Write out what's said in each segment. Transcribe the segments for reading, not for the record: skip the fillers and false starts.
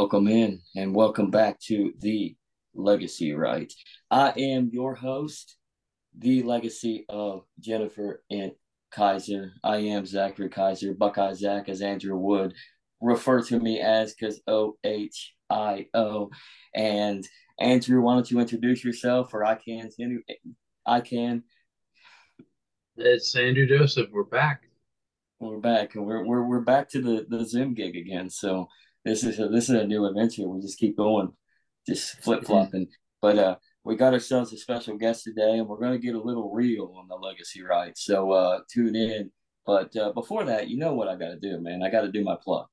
Welcome in and welcome back to The Legacy Right. I am your host, The Legacy of Jennifer and Kaiser. I am Zachary Kaiser, Buckeye Zach, as Andrew would refer to me as, because O-H-I-O. And Andrew, why don't you introduce yourself, or I can. It's Andrew Joseph. We're back. We're back, and we're back to the Zoom gig again. So This is a new adventure. We just keep going, just flip-flopping. But we got ourselves a special guest today, and we're going to get a little real on The Legacy Right. So tune in. But before that, you know what I got to do, man. I got to do my plug.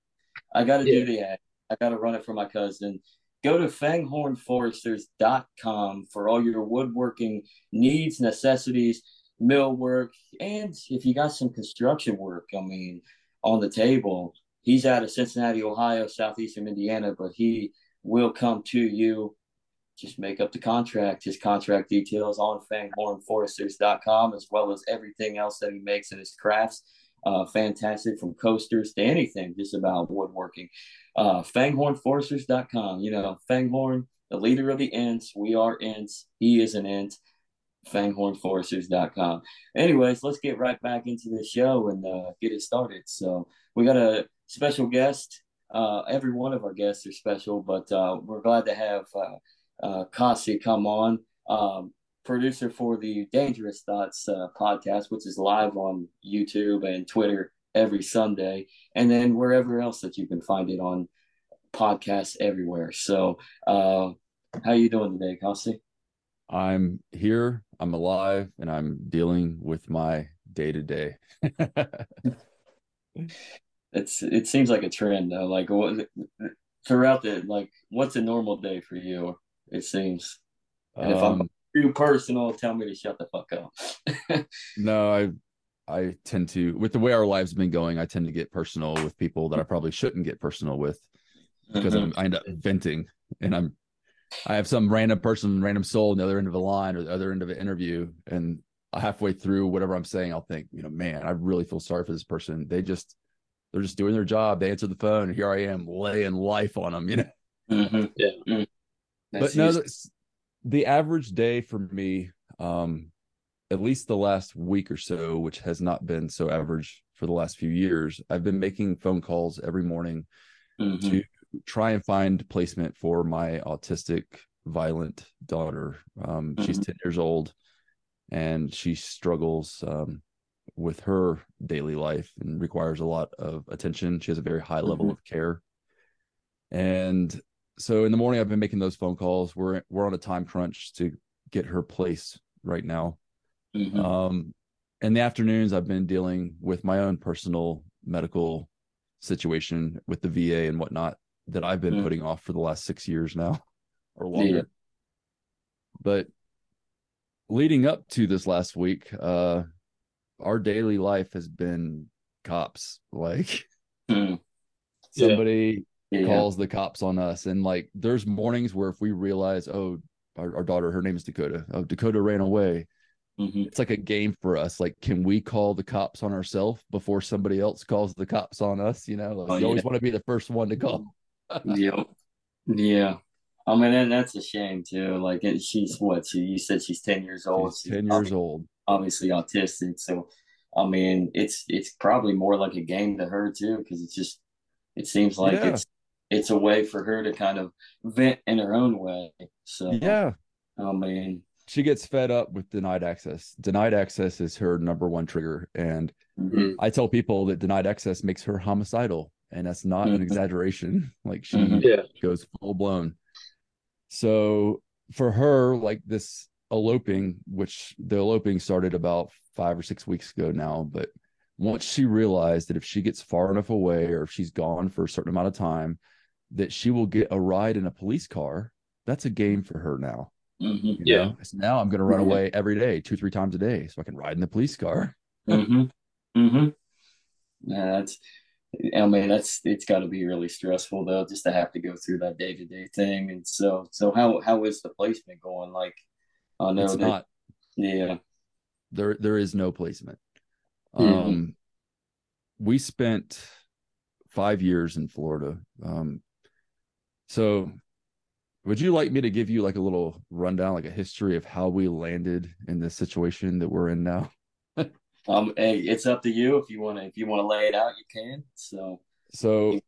I got to do the ad. I got to run it for my cousin. Go to FangornForesters.com for all your woodworking needs, necessities, millwork, and if you got some construction work, I mean, on the table. He's out of Cincinnati, Ohio, southeastern Indiana, but he will come to you. Just make up the contract. His contract details on FangornForesters.com, as well as everything else that he makes in his crafts. Fantastic, from coasters to anything, just about woodworking. FangornForesters.com. You know, Fanghorn, the leader of the Ents. We are Ents. He is an Ent. FangornForesters.com. Anyways, let's get right back into the show and get it started. So we got a special guest. Every one of our guests are special, but we're glad to have Kasi come on, producer for the Dangerous Thoughts podcast, which is live on YouTube and Twitter every Sunday, and then wherever else that you can find it on podcasts everywhere. So how you doing today, Kasi? I'm here, I'm alive, and I'm dealing with my day-to-day. It seems like a trend, though. Like, throughout the, like, what's a normal day for you, it seems? And if I'm too personal, tell me to shut the fuck up. No, I tend to, with the way our lives have been going, I tend to get personal with people that I probably shouldn't get personal with, because I end up venting, and I have some random person, random soul on the other end of the line or the other end of an interview, and halfway through whatever I'm saying, I'll think, you know, man, I really feel sorry for this person. They're just doing their job. They answer the phone. Here I am laying life on them, you know? Mm-hmm. Yeah. Mm-hmm. But no, the average day for me, at least the last week or so, which has not been so average for the last few years, I've been making phone calls every morning to try and find placement for my autistic, violent daughter. She's 10 years old, and she struggles with her daily life and requires a lot of attention. She has a very high level of care. And so in the morning, I've been making those phone calls. We're on a time crunch to get her placed right now. In the afternoons, I've been dealing with my own personal medical situation with the VA and whatnot that I've been putting off for the last 6 years now or longer. Yeah. But leading up to this last week, our daily life has been cops. Like somebody calls the cops on us. And like, there's mornings where if we realize, oh, our daughter, her name is Dakota. Oh, Dakota ran away. It's like a game for us. Like, can we call the cops on ourselves before somebody else calls the cops on us? You know, like, you always want to be the first one to call. Yeah. I mean, and that's a shame too. Like, she's you said she's 10 years old. She's 10 years old. Obviously autistic, so I mean it's probably more like a game to her too, because it seems like it's a way for her to kind of vent in her own way. So I mean, she gets fed up with denied access. Denied access is her number one trigger, and I tell people that denied access makes her homicidal, and that's not an exaggeration. Like, she goes full blown. So for her, like, this eloping, which the eloping started about 5 or 6 weeks ago now, but once she realized that if she gets far enough away, or if she's gone for a certain amount of time, that she will get a ride in a police car, that's a game for her now. So now I'm going to run away every day, 2-3 times a day, so I can ride in the police car. It's got to be really stressful though, just to have to go through that day-to-day thing. And so how is the placement going? Like, oh, no, it's not. Yeah. There is no placement. We spent 5 years in Florida. So would you like me to give you like a little rundown, like a history of how we landed in this situation that we're in now? Hey, it's up to you. If you want to lay it out, you can. So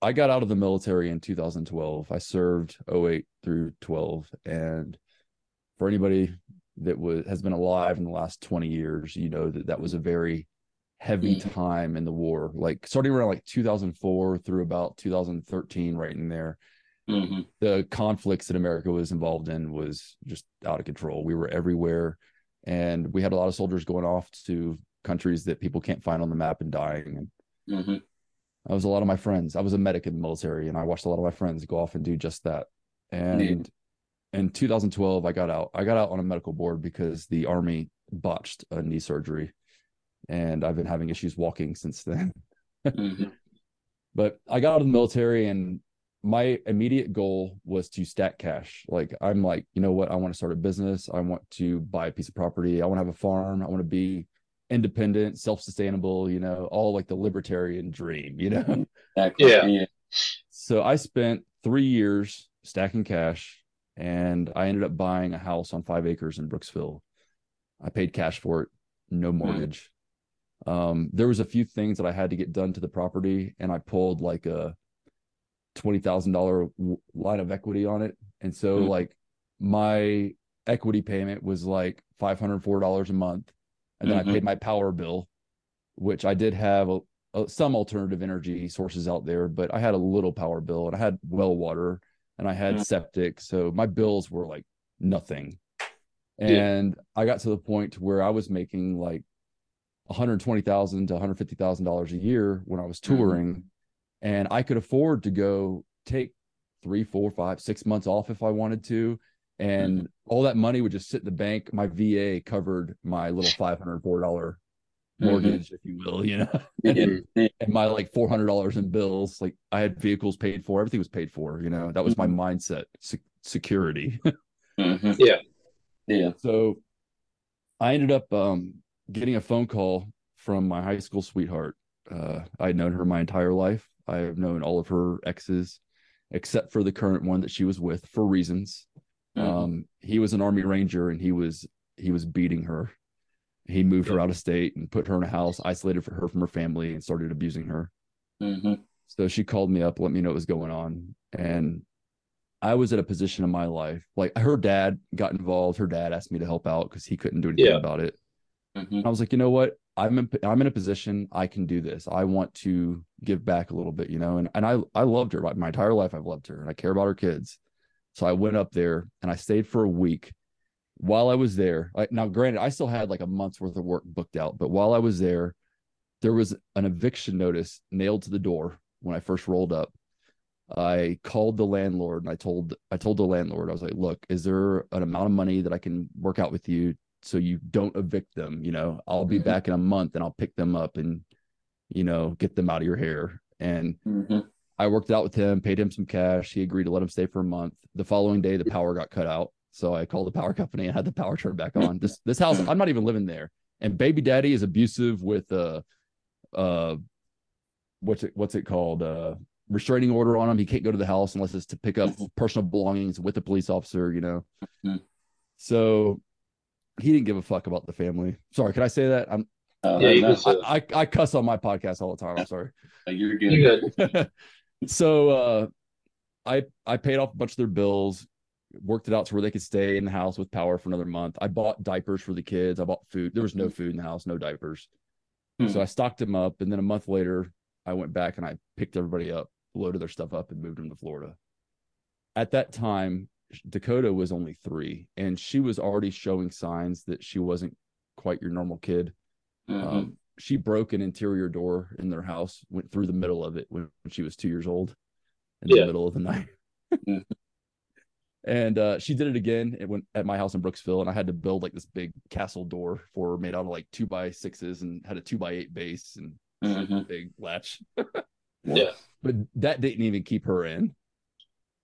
I got out of the military in 2012. I served 08 through 12. And for anybody that has been alive in the last 20 years, you know that was a very heavy time in the war, like starting around like 2004 through about 2013, right in there. Mm-hmm. The conflicts that America was involved in was just out of control. We were everywhere, and we had a lot of soldiers going off to countries that people can't find on the map and dying. And mm-hmm. I was a lot of my friends. I was a medic in the military, and I watched a lot of my friends go off and do just that. And in 2012, I got out. I got out on a medical board because the Army botched a knee surgery, and I've been having issues walking since then. Mm-hmm. But I got out of the military, and my immediate goal was to stack cash. Like, I'm like, you know what? I want to start a business. I want to buy a piece of property. I want to have a farm. I want to be independent, self-sustainable, you know, all like the libertarian dream, you know? Exactly. Yeah. So I spent 3 years stacking cash, and I ended up buying a house on 5 acres in Brooksville. I paid cash for it, no mortgage. Mm-hmm. There was a few things that I had to get done to the property, and I pulled like a $20,000 line of equity on it. And so like my equity payment was like $504 a month. And then I paid my power bill, which I did have some alternative energy sources out there, but I had a little power bill, and I had well water, and I had septic. So my bills were like nothing. And I got to the point where I was making like $120,000 to $150,000 a year when I was touring. Mm-hmm. And I could afford to go take 3, 4, 5, 6 months off if I wanted to. And all that money would just sit in the bank. My VA covered my little $504 mortgage, if you will, you know, and my like $400 in bills. Like, I had vehicles paid for, everything was paid for, you know. That was my mindset, security. Yeah. So I ended up getting a phone call from my high school sweetheart. I'd known her my entire life. I have known all of her exes, except for the current one that she was with, for reasons. He was an Army Ranger, and he was beating her. He moved her out of state and put her in a house, isolated her from her family, and started abusing her. So she called me up, let me know what was going on. And I was at a position in my life, like, her dad got involved. Her dad asked me to help out because he couldn't do anything about it. I was like, you know what? I'm in a position I can do this. I want to give back a little bit, you know, and I loved her. My entire life I've loved her, and I care about her kids. So I went up there, and I stayed for a week. While I was there, now granted, I still had like a month's worth of work booked out, but while I was there was an eviction notice nailed to the door. When I first rolled up, I called the landlord, and I told the landlord, I was like, look, is there an amount of money that I can work out with you so you don't evict them? You know, I'll be back in a month, and I'll pick them up and, you know, get them out of your hair. And I worked out with him, paid him some cash. He agreed to let him stay for a month. The following day, the power got cut out. So I called the power company and had the power turned back on. This house, I'm not even living there. And baby daddy is abusive with what's it called? Restraining order on him. He can't go to the house unless it's to pick up personal belongings with a police officer, you know? So he didn't give a fuck about the family. Sorry, can I say that? I cuss on my podcast all the time. I'm sorry. You're good. You're good. So I paid off a bunch of their bills, worked it out to where they could stay in the house with power for another month. I bought diapers for the kids. I bought food. There was no food in the house, no diapers. So I stocked them up. And then a month later, I went back and I picked everybody up, loaded their stuff up, and moved them to Florida. At that time, Dakota was only 3, and she was already showing signs that she wasn't quite your normal kid. She broke an interior door in their house, went through the middle of it when she was 2 years old, in the middle of the night. And she did it again. It went at my house in Brooksville, and I had to build like this big castle door for her, made out of like 2x6s, and had a 2x8 base and big latch. But that didn't even keep her in.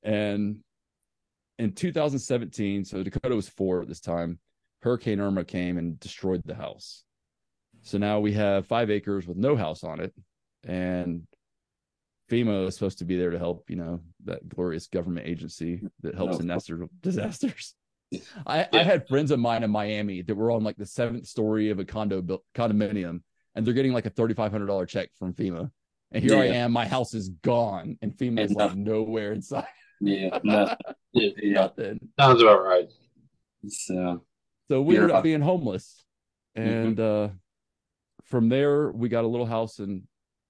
And in 2017, so Dakota was 4 at this time, Hurricane Irma came and destroyed the house. So now we have 5 acres with no house on it. And FEMA is supposed to be there to help, you know, that glorious government agency that helps in natural disasters. I had friends of mine in Miami that were on like the 7th story of a condominium, and they're getting like a $3,500 check from FEMA. And here I am, my house is gone, and FEMA is like nowhere inside. Nothing. Sounds about right. So we ended up being homeless, and from there we got a little house in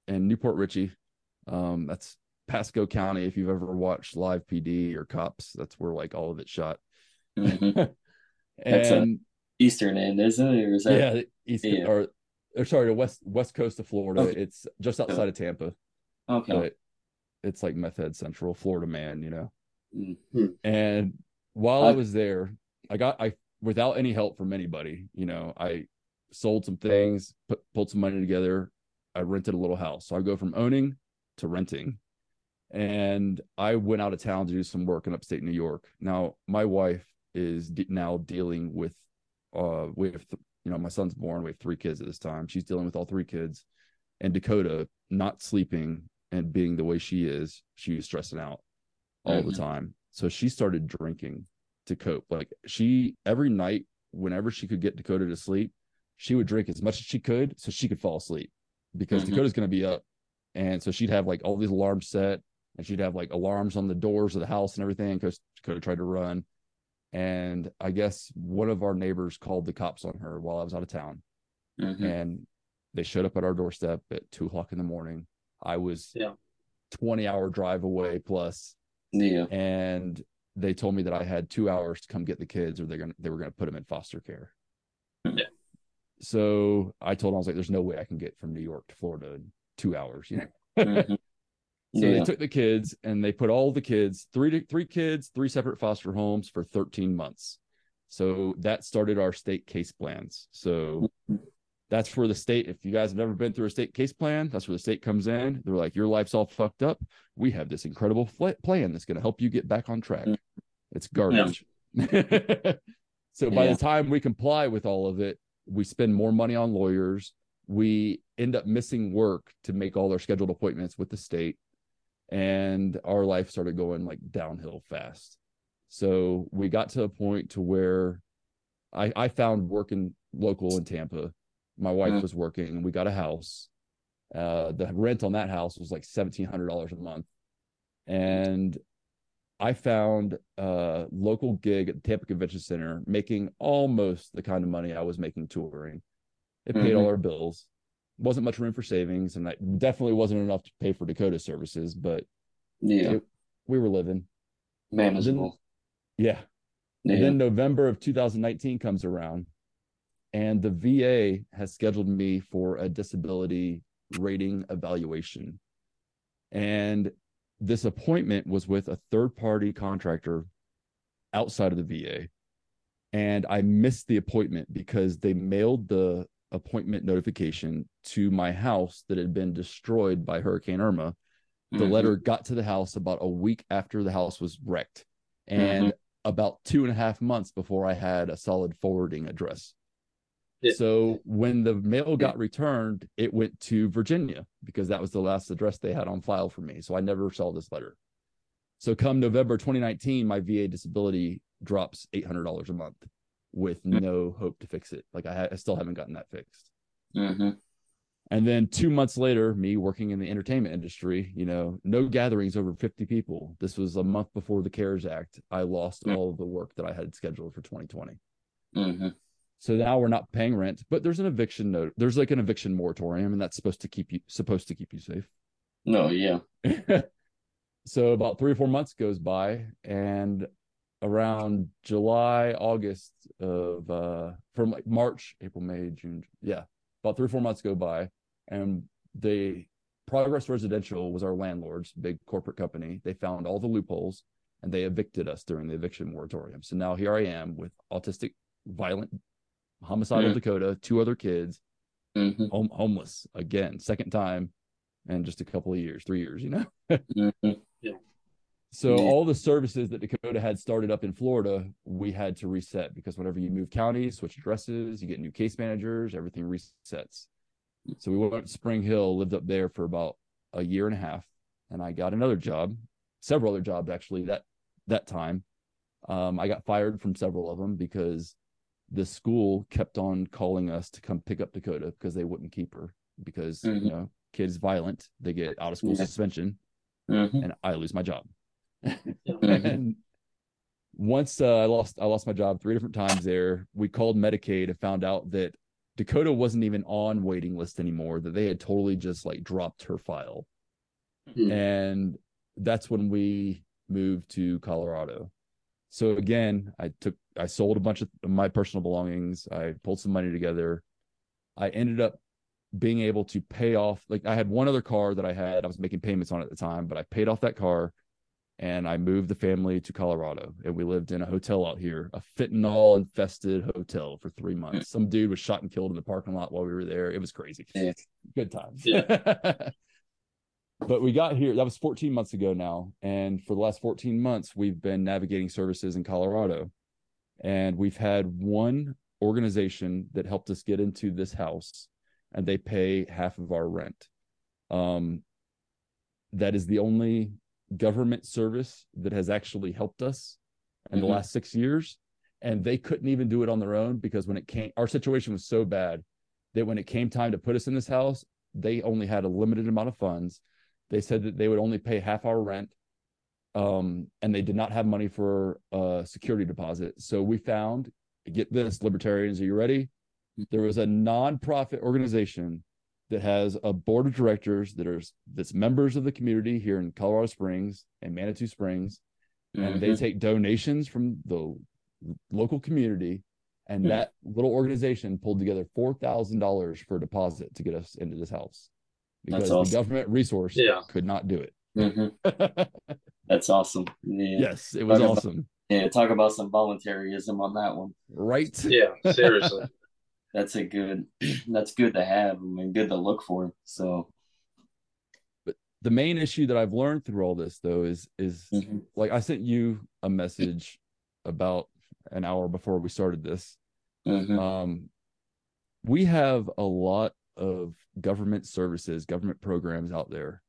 Newport Richey. That's Pasco County. If you've ever watched Live PD or Cops, that's where like all of it's shot. That's an eastern end, isn't it? Or is that... or sorry, the west coast of Florida. Okay. It's just outside of Tampa. Okay, but it's like meth head central, Florida man, you know. And while I was there, I without any help from anybody, you know, I sold some things, pulled some money together. I rented a little house. So I go from owning to renting. And I went out of town to do some work in upstate New York. Now, my wife is now dealing with, we have, you know, my son's born. We have 3 kids at this time. She's dealing with all 3 kids. And Dakota, not sleeping and being the way she is, she was stressing out all the time. So she started drinking to cope. Like she, every night, whenever she could get Dakota to sleep, she would drink as much as she could so she could fall asleep, because Dakota's going to be up. And so she'd have like all these alarms set, and she'd have like alarms on the doors of the house and everything, because Dakota tried to run. And I guess one of our neighbors called the cops on her while I was out of town. And they showed up at our doorstep at 2 o'clock in the morning. I was 20-hour drive away plus. And they told me that I had 2 hours to come get the kids, or they were going to put them in foster care. So I told them, I was like, there's no way I can get from New York to Florida in 2 hours, you know. So they took the kids, and they put all the kids, 3 kids, 3 separate foster homes for 13 months. So that started our state case plans. So that's where the state, if you guys have never been through a state case plan, that's where the state comes in. They're like, your life's all fucked up. We have this incredible plan that's going to help you get back on track. It's garbage. So by the time we comply with all of it, we spend more money on lawyers. We end up missing work to make all our scheduled appointments with the state. And our life started going like downhill fast. So we got to a point to where I found work in local in Tampa. My wife was working, and we got a house. The rent on that house was like $1,700 a month. And I found a local gig at the Tampa Convention Center, making almost the kind of money I was making touring. It paid all our bills. Wasn't much room for savings, and that definitely wasn't enough to pay for Dakota's services, but we were living. Manageable. And then November of 2019 comes around, and the VA has scheduled me for a disability rating evaluation. And this appointment was with a third-party contractor outside of the VA. And I missed the appointment because they mailed the appointment notification to my house that had been destroyed by Hurricane Irma. The letter got to the house about a week after the house was wrecked, and about 2.5 months before I had a solid forwarding address. So when the mail got returned, it went to Virginia, because that was the last address they had on file for me. So I never saw this letter. So come November 2019, my VA disability drops $800 a month with no hope to fix it. Like I still haven't gotten that fixed. And then 2 months later, me working in the entertainment industry, you know, no gatherings over 50 people. This was a month before the CARES Act. I lost all of the work that I had scheduled for 2020. So now we're not paying rent, but there's an eviction note. There's like an eviction moratorium, and that's supposed to keep you safe. So about 3 or 4 months goes by, and around July, August of from like March, April, May, June, about 3 or 4 months go by, and they Progress Residential was our landlord's big corporate company. They found all the loopholes, and they evicted us during the eviction moratorium. So now here I am with autistic, violent, homicidal Dakota, 2 other kids, homeless again, second time in just a couple of years, 3 years, you know. So all the services that Dakota had started up in Florida, we had to reset, because whenever you move counties, switch addresses, you get new case managers, everything resets. So we went up to Spring Hill, lived up there for about a year and a half, and I got another job, several other jobs actually that time. I got fired from several of them because the school kept on calling us to come pick up Dakota because they wouldn't keep her because you know, kids violent, they get out of school suspension, and I lose my job. And once I lost my job 3 different times there. We called Medicaid and found out that Dakota wasn't even on waiting list anymore, that they had totally just like dropped her file. And that's when we moved to Colorado. So again, I sold a bunch of my personal belongings. I pulled some money together. I ended up being able to pay off, like I had one other car that I had, I was making payments on at the time, but I paid off that car and I moved the family to Colorado. And we lived in a hotel out here, a fentanyl infested hotel for 3 months. Some dude was shot and killed in the parking lot while we were there. It was crazy. Yeah. Good times. Yeah. But we got here, that was 14 months ago now. And for the last 14 months, we've been navigating services in Colorado. And we've had one organization that helped us get into this house, and they pay half of our rent. That is the only government service that has actually helped us in the last 6 years. And they couldn't even do it on their own because when it came, our situation was so bad that when it came time to put us in this house, they only had a limited amount of funds. They said that they would only pay half our rent, and they did not have money for a security deposit. So we found, get this, libertarians, are you ready? There was a nonprofit organization that has a board of directors that's members of the community here in Colorado Springs and Manitou Springs, and they take donations from the local community. And that little organization pulled together $4,000 for a deposit to get us into this house, because the government resource could not do it. That's awesome. Yeah. Yes, it was awesome. Yeah, talk about some voluntarism on that one. Right? Yeah, seriously. That's good to have. I mean, good to look for. So, but the main issue that I've learned through all this, though, is like I sent you a message about an hour before we started this. We have a lot of government services, government programs out there.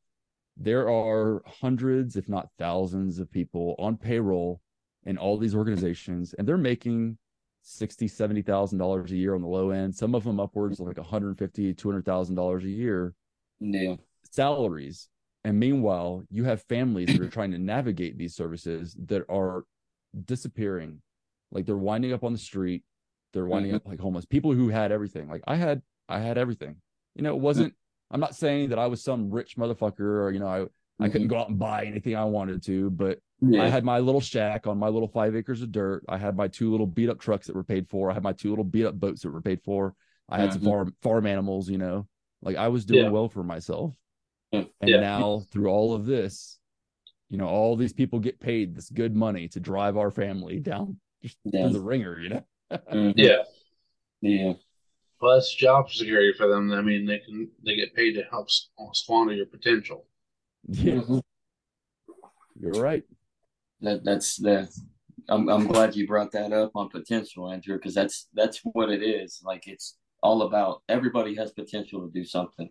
There are hundreds, if not thousands, of people on payroll in all these organizations, and they're making $60,000-$70,000 a year on the low end, some of them upwards of like $150,000-$200,000 a year salaries. And meanwhile, you have families that are trying to navigate these services that are disappearing. Like, they're winding up on the street, they're winding up like homeless people who had everything. Like, I had everything, you know. It wasn't, I'm not saying that I was some rich motherfucker, or, you know, I couldn't go out and buy anything I wanted to, but I had my little shack on my little 5 acres of dirt. I had my 2 little beat up trucks that were paid for. I had my 2 little beat up boats that were paid for. I had some farm animals, you know, like I was doing well for myself. And now through all of this, you know, all these people get paid this good money to drive our family down through the ringer, you know? Well, that's job security for them. I mean, they get paid to help squander your potential. Yeah, you're right. That's I'm glad you brought that up on potential, Andrew, because that's what it is. Like, it's all about, everybody has potential to do something,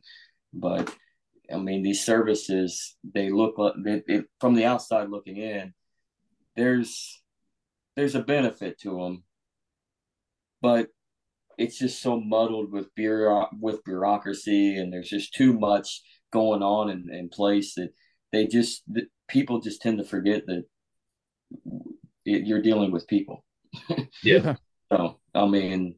but I mean, these services, they look like, from the outside looking in, there's a benefit to them, but it's just so muddled with bureaucracy, and there's just too much going on in place that people just tend to forget that you're dealing with people. So I mean,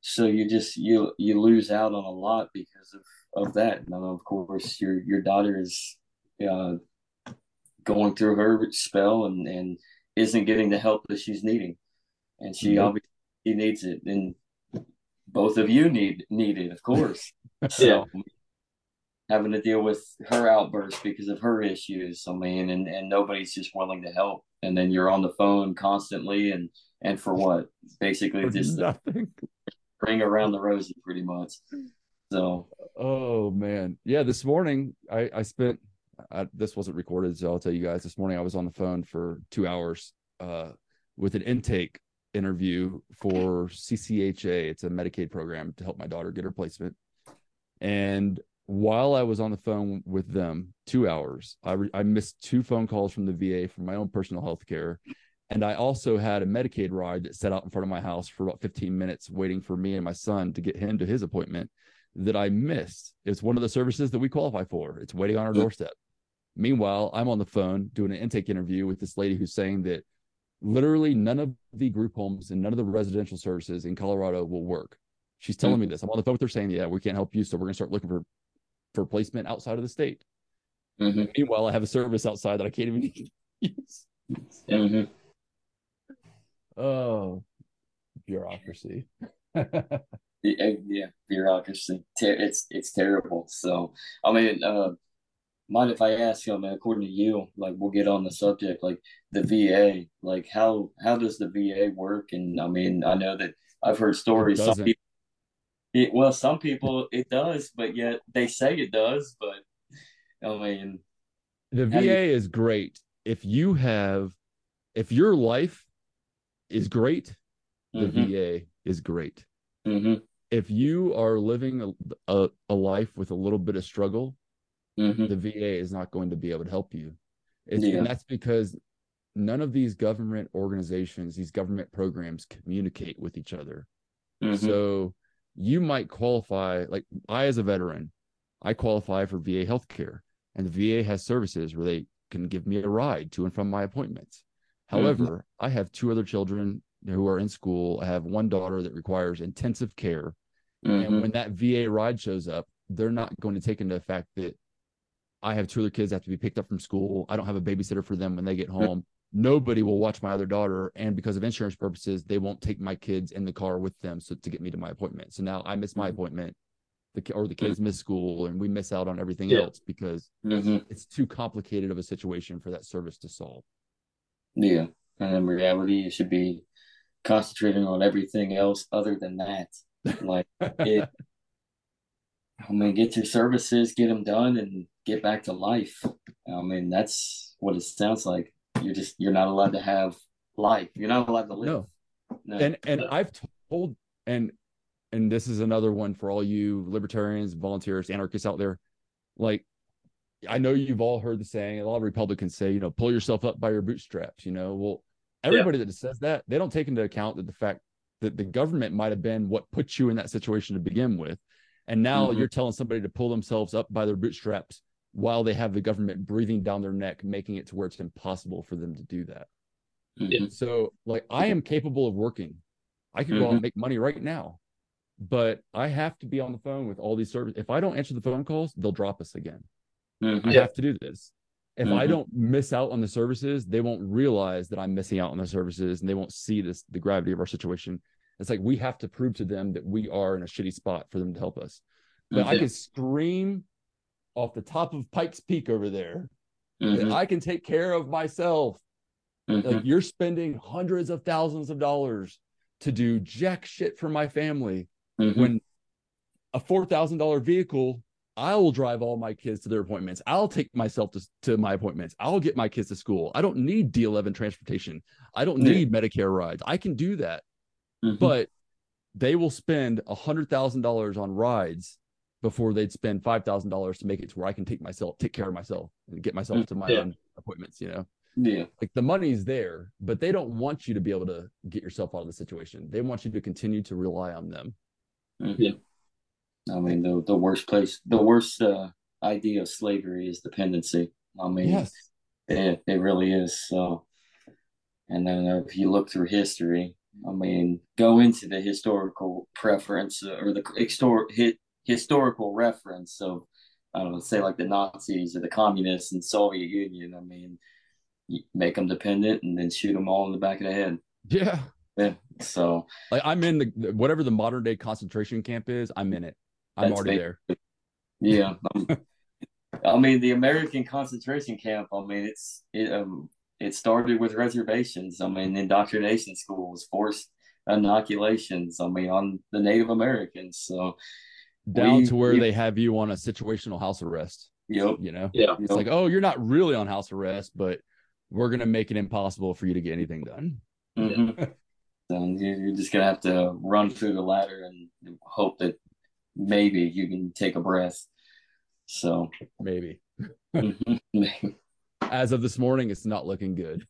so you just you lose out on a lot because of that. And of course, your daughter is going through her spell and isn't getting the help that she's needing, and she obviously needs it, and both of you need it, of course. So having to deal with her outbursts because of her issues, I mean, and nobody's just willing to help. And then you're on the phone constantly, and for what? Basically, for just nothing. Bring around the rosy, pretty much. So, oh man, yeah. This morning, I spent this wasn't recorded, so I'll tell you guys. This morning, I was on the phone for 2 hours with an intake interview for CCHA. It's a Medicaid program to help my daughter get her placement, and While I was on the phone with them, 2 hours, I missed 2 phone calls from the VA for my own personal health care. And I also had a Medicaid ride that sat out in front of my house for about 15 minutes waiting for me and my son to get him to his appointment that I missed. It's one of the services that we qualify for. It's waiting on our doorstep. Meanwhile, I'm on the phone doing an intake interview with this lady who's saying that literally none of the group homes and none of the residential services in Colorado will work. She's telling me this. I'm on the phone with her saying, yeah, we can't help you, so we're going to start looking for placement outside of the state. Meanwhile, I have a service outside that I can't even use. Oh, bureaucracy. Yeah, bureaucracy. It's terrible. So, I mean, mind if I ask, I mean, according to you, like, we'll get on the subject, like the VA, like how does the VA work? And I mean, I know that I've heard stories. Some people it does, but yet they say it does. But I mean, the VA is great if your life is great. The VA is great. If you are living a life with a little bit of struggle, the VA is not going to be able to help you. And that's because none of these government organizations, these government programs communicate with each other. So you might qualify, like I, as a veteran, I qualify for VA healthcare, and the VA has services where they can give me a ride to and from my appointments. However, I have 2 other children who are in school. I have 1 daughter that requires intensive care. And when that VA ride shows up, they're not going to take into effect that I have 2 other kids that have to be picked up from school. I don't have a babysitter for them when they get home. Nobody will watch my other daughter. And because of insurance purposes, they won't take my kids in the car with them to get me to my appointment. So now I miss my appointment, or the kids miss school, and we miss out on everything else because it's too complicated of a situation for that service to solve. Yeah. And in reality, you should be concentrating on everything else other than that. Like, I mean, get your services, get them done, and get back to life. I mean, that's what it sounds like. You're not allowed to have life. You're not allowed to live. No. And I've told, and this is another one for all you libertarians, volunteers, anarchists out there. Like, I know you've all heard the saying, a lot of Republicans say, pull yourself up by your bootstraps, well, everybody that says that, they don't take into account that the fact that the government might have been what put you in that situation to begin with. And now you're telling somebody to pull themselves up by their bootstraps while they have the government breathing down their neck, making it to where it's impossible for them to do that. So, like, I am capable of working. I could go out and make money right now, but I have to be on the phone with all these services. If I don't answer the phone calls, they'll drop us again. I have to do this. If I don't miss out on the services, they won't realize that I'm missing out on the services, and they won't see the gravity of our situation. It's like we have to prove to them that we are in a shitty spot for them to help us. But I can scream off the top of Pike's Peak over there that I can take care of myself. Like, you're spending hundreds of thousands of dollars to do jack shit for my family when a $4,000 vehicle, I will drive all my kids to their appointments. I'll take myself to my appointments. I'll get my kids to school. I don't need D11 transportation. I don't need Medicare rides. I can do that. But they will spend $100,000 on rides before they'd spend $5,000 to make it to where I can take care of myself and get myself to my own appointments, Like, the money's there, but they don't want you to be able to get yourself out of the situation. They want you to continue to rely on them. I mean, the worst place, the worst idea of slavery is dependency. I mean, it really is. So, and then if you look through history, I mean, go into the historical preference or the historical reference of, I don't know, say like the Nazis or the communists and Soviet Union. I mean, you make them dependent and then shoot them all in the back of the head. Yeah. So, like, I'm in whatever the modern day concentration camp is. I'm in it. I'm already there. Yeah. I mean, the American concentration camp, I mean, it started with reservations. I mean, indoctrination schools, forced inoculations, I mean, on the Native Americans. So down to where they have you on a situational house arrest. It's like, oh, you're not really on house arrest, but we're going to make it impossible for you to get anything done. So you're just going to have to run through the ladder and hope that maybe you can take a breath. So maybe. As of this morning, it's not looking good.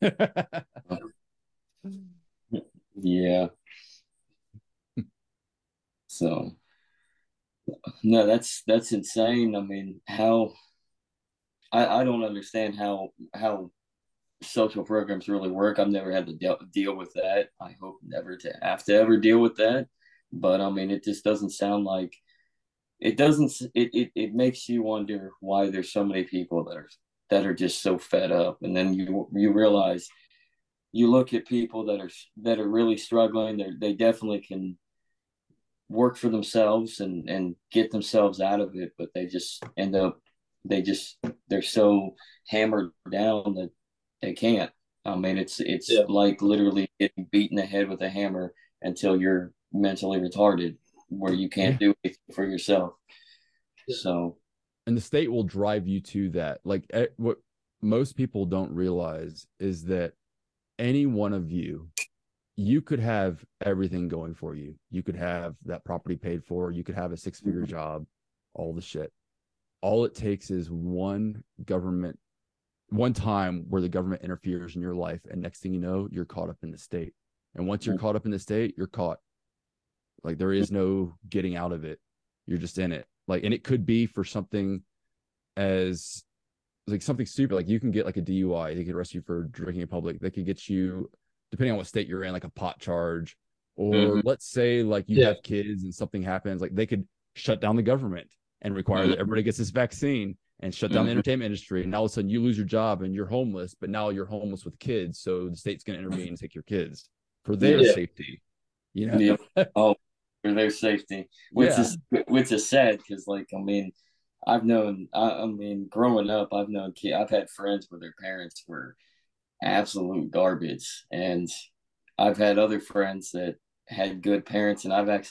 Yeah. So no, that's insane. I mean, how I don't understand how social programs really work. I've never had to deal with that. I hope never to have to ever deal with that. But I mean, it just doesn't sound like it doesn't. It makes you wonder why there's so many people that are just so fed up. And then you realize, you look at people that are really struggling. They definitely can work for themselves and get themselves out of it, but they just end up. They're so hammered down that they can't. I mean, it's yeah. Like literally getting beaten the head with a hammer until you're mentally retarded, where you can't do it for yourself. Yeah. So, and the state will drive you to that. Like, what most people don't realize is that any one of you could have everything going for you. You could have that property paid for. You could have a six-figure job, all the shit. All it takes is one time where the government interferes in your life, and next thing you know, you're caught up in the state. And once you're caught up in the state, you're caught. Like, there is no getting out of it. You're just in it. Like, and it could be for something as like something stupid. Like, you can get like a DUI. They could arrest you for drinking in public. They could get you, depending on what state you're in, like a pot charge. Or let's say like you have kids and something happens, like they could shut down the government and require that everybody gets this vaccine and shut down the entertainment industry. And all of a sudden you lose your job and you're homeless, but now you're homeless with kids. So the state's going to intervene and take your kids for their safety. You know? For their safety, which is sad, because like, I mean, growing up, I've had friends where their parents were absolute garbage, and I've had other friends that had good parents, and I've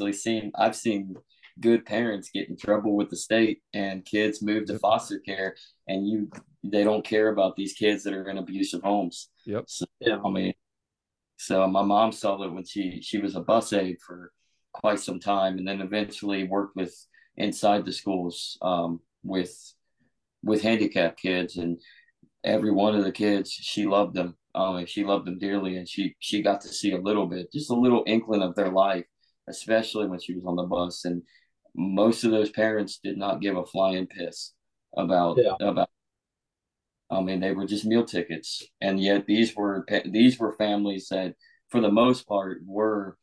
seen good parents get in trouble with the state and kids move to foster care, and they don't care about these kids that are in abusive homes. Yep. So, I mean, so my mom saw that when she was a bus aide for quite some time, and then eventually worked with inside the schools with handicapped kids, and every one of the kids, she loved them. She loved them dearly, and she got to see just a little inkling of their life, especially when she was on the bus. And most of those parents did not give a flying piss about. I mean, they were just meal tickets, and yet these were families that, for the most part, were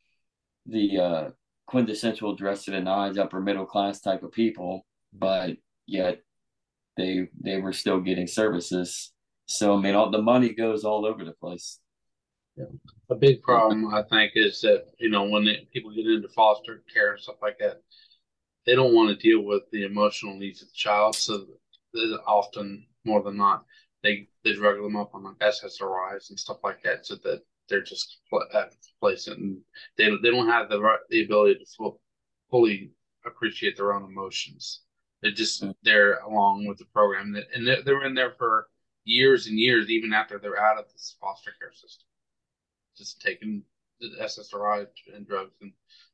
the quintessential dress to the nines, upper middle class type of people, but yet they were still getting services. So I mean, all the money goes all over the place. Yeah. A big problem, I think, is that, you know, when people get into foster care and stuff like that, they don't want to deal with the emotional needs of the child. So often, more than not, they drug them up on like SSRIs and stuff like that, so that they're just complacent, and they don't have the ability to fully appreciate their own emotions. They're just there along with the program, and they're in there for years and years, even after they're out of this foster care system, just taking the SSRI and drugs and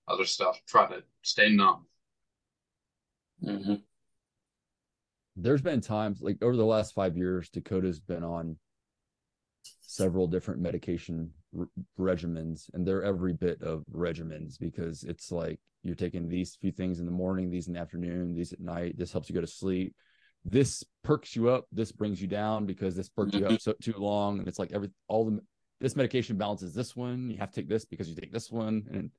other stuff, try to stay numb. Mm-hmm. There's been times, like over the last 5 years, Dakota's been on several different medication regimens, and they're every bit of regimens, because it's like you're taking these few things in the morning, these in the afternoon, these at night. This helps you go to sleep. This perks you up. This brings you down because this perked you up too long. And it's like this medication balances this one. You have to take this because you take this one. And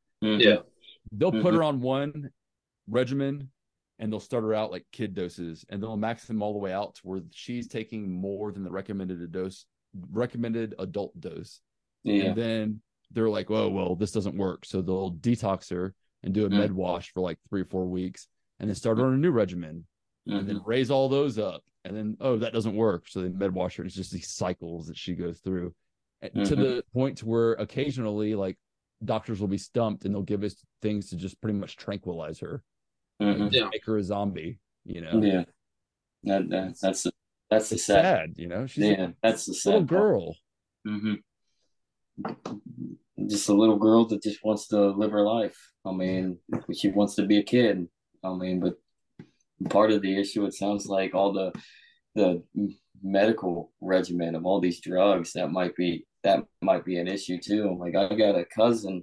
they'll put her on one regimen, and they'll start her out like kid doses, and they'll max them all the way out to where she's taking more than the recommended adult dose. Yeah. And then they're like, oh, well, this doesn't work. So they'll detox her and do a med wash for like 3 or 4 weeks, and then start her on a new regimen, and then raise all those up. And then, oh, that doesn't work. So they med wash her. It's just these cycles that she goes through, to the point to where occasionally like doctors will be stumped, and they'll give us things to just pretty much tranquilize her, make her a zombie, you know? Yeah. That's the sad, you know, she's that's the sad little girl. Just a little girl that just wants to live her life. I mean, she wants to be a kid. I mean, but part of the issue. It sounds like all the medical regimen of all these drugs, that might be an issue too. Like, I got a cousin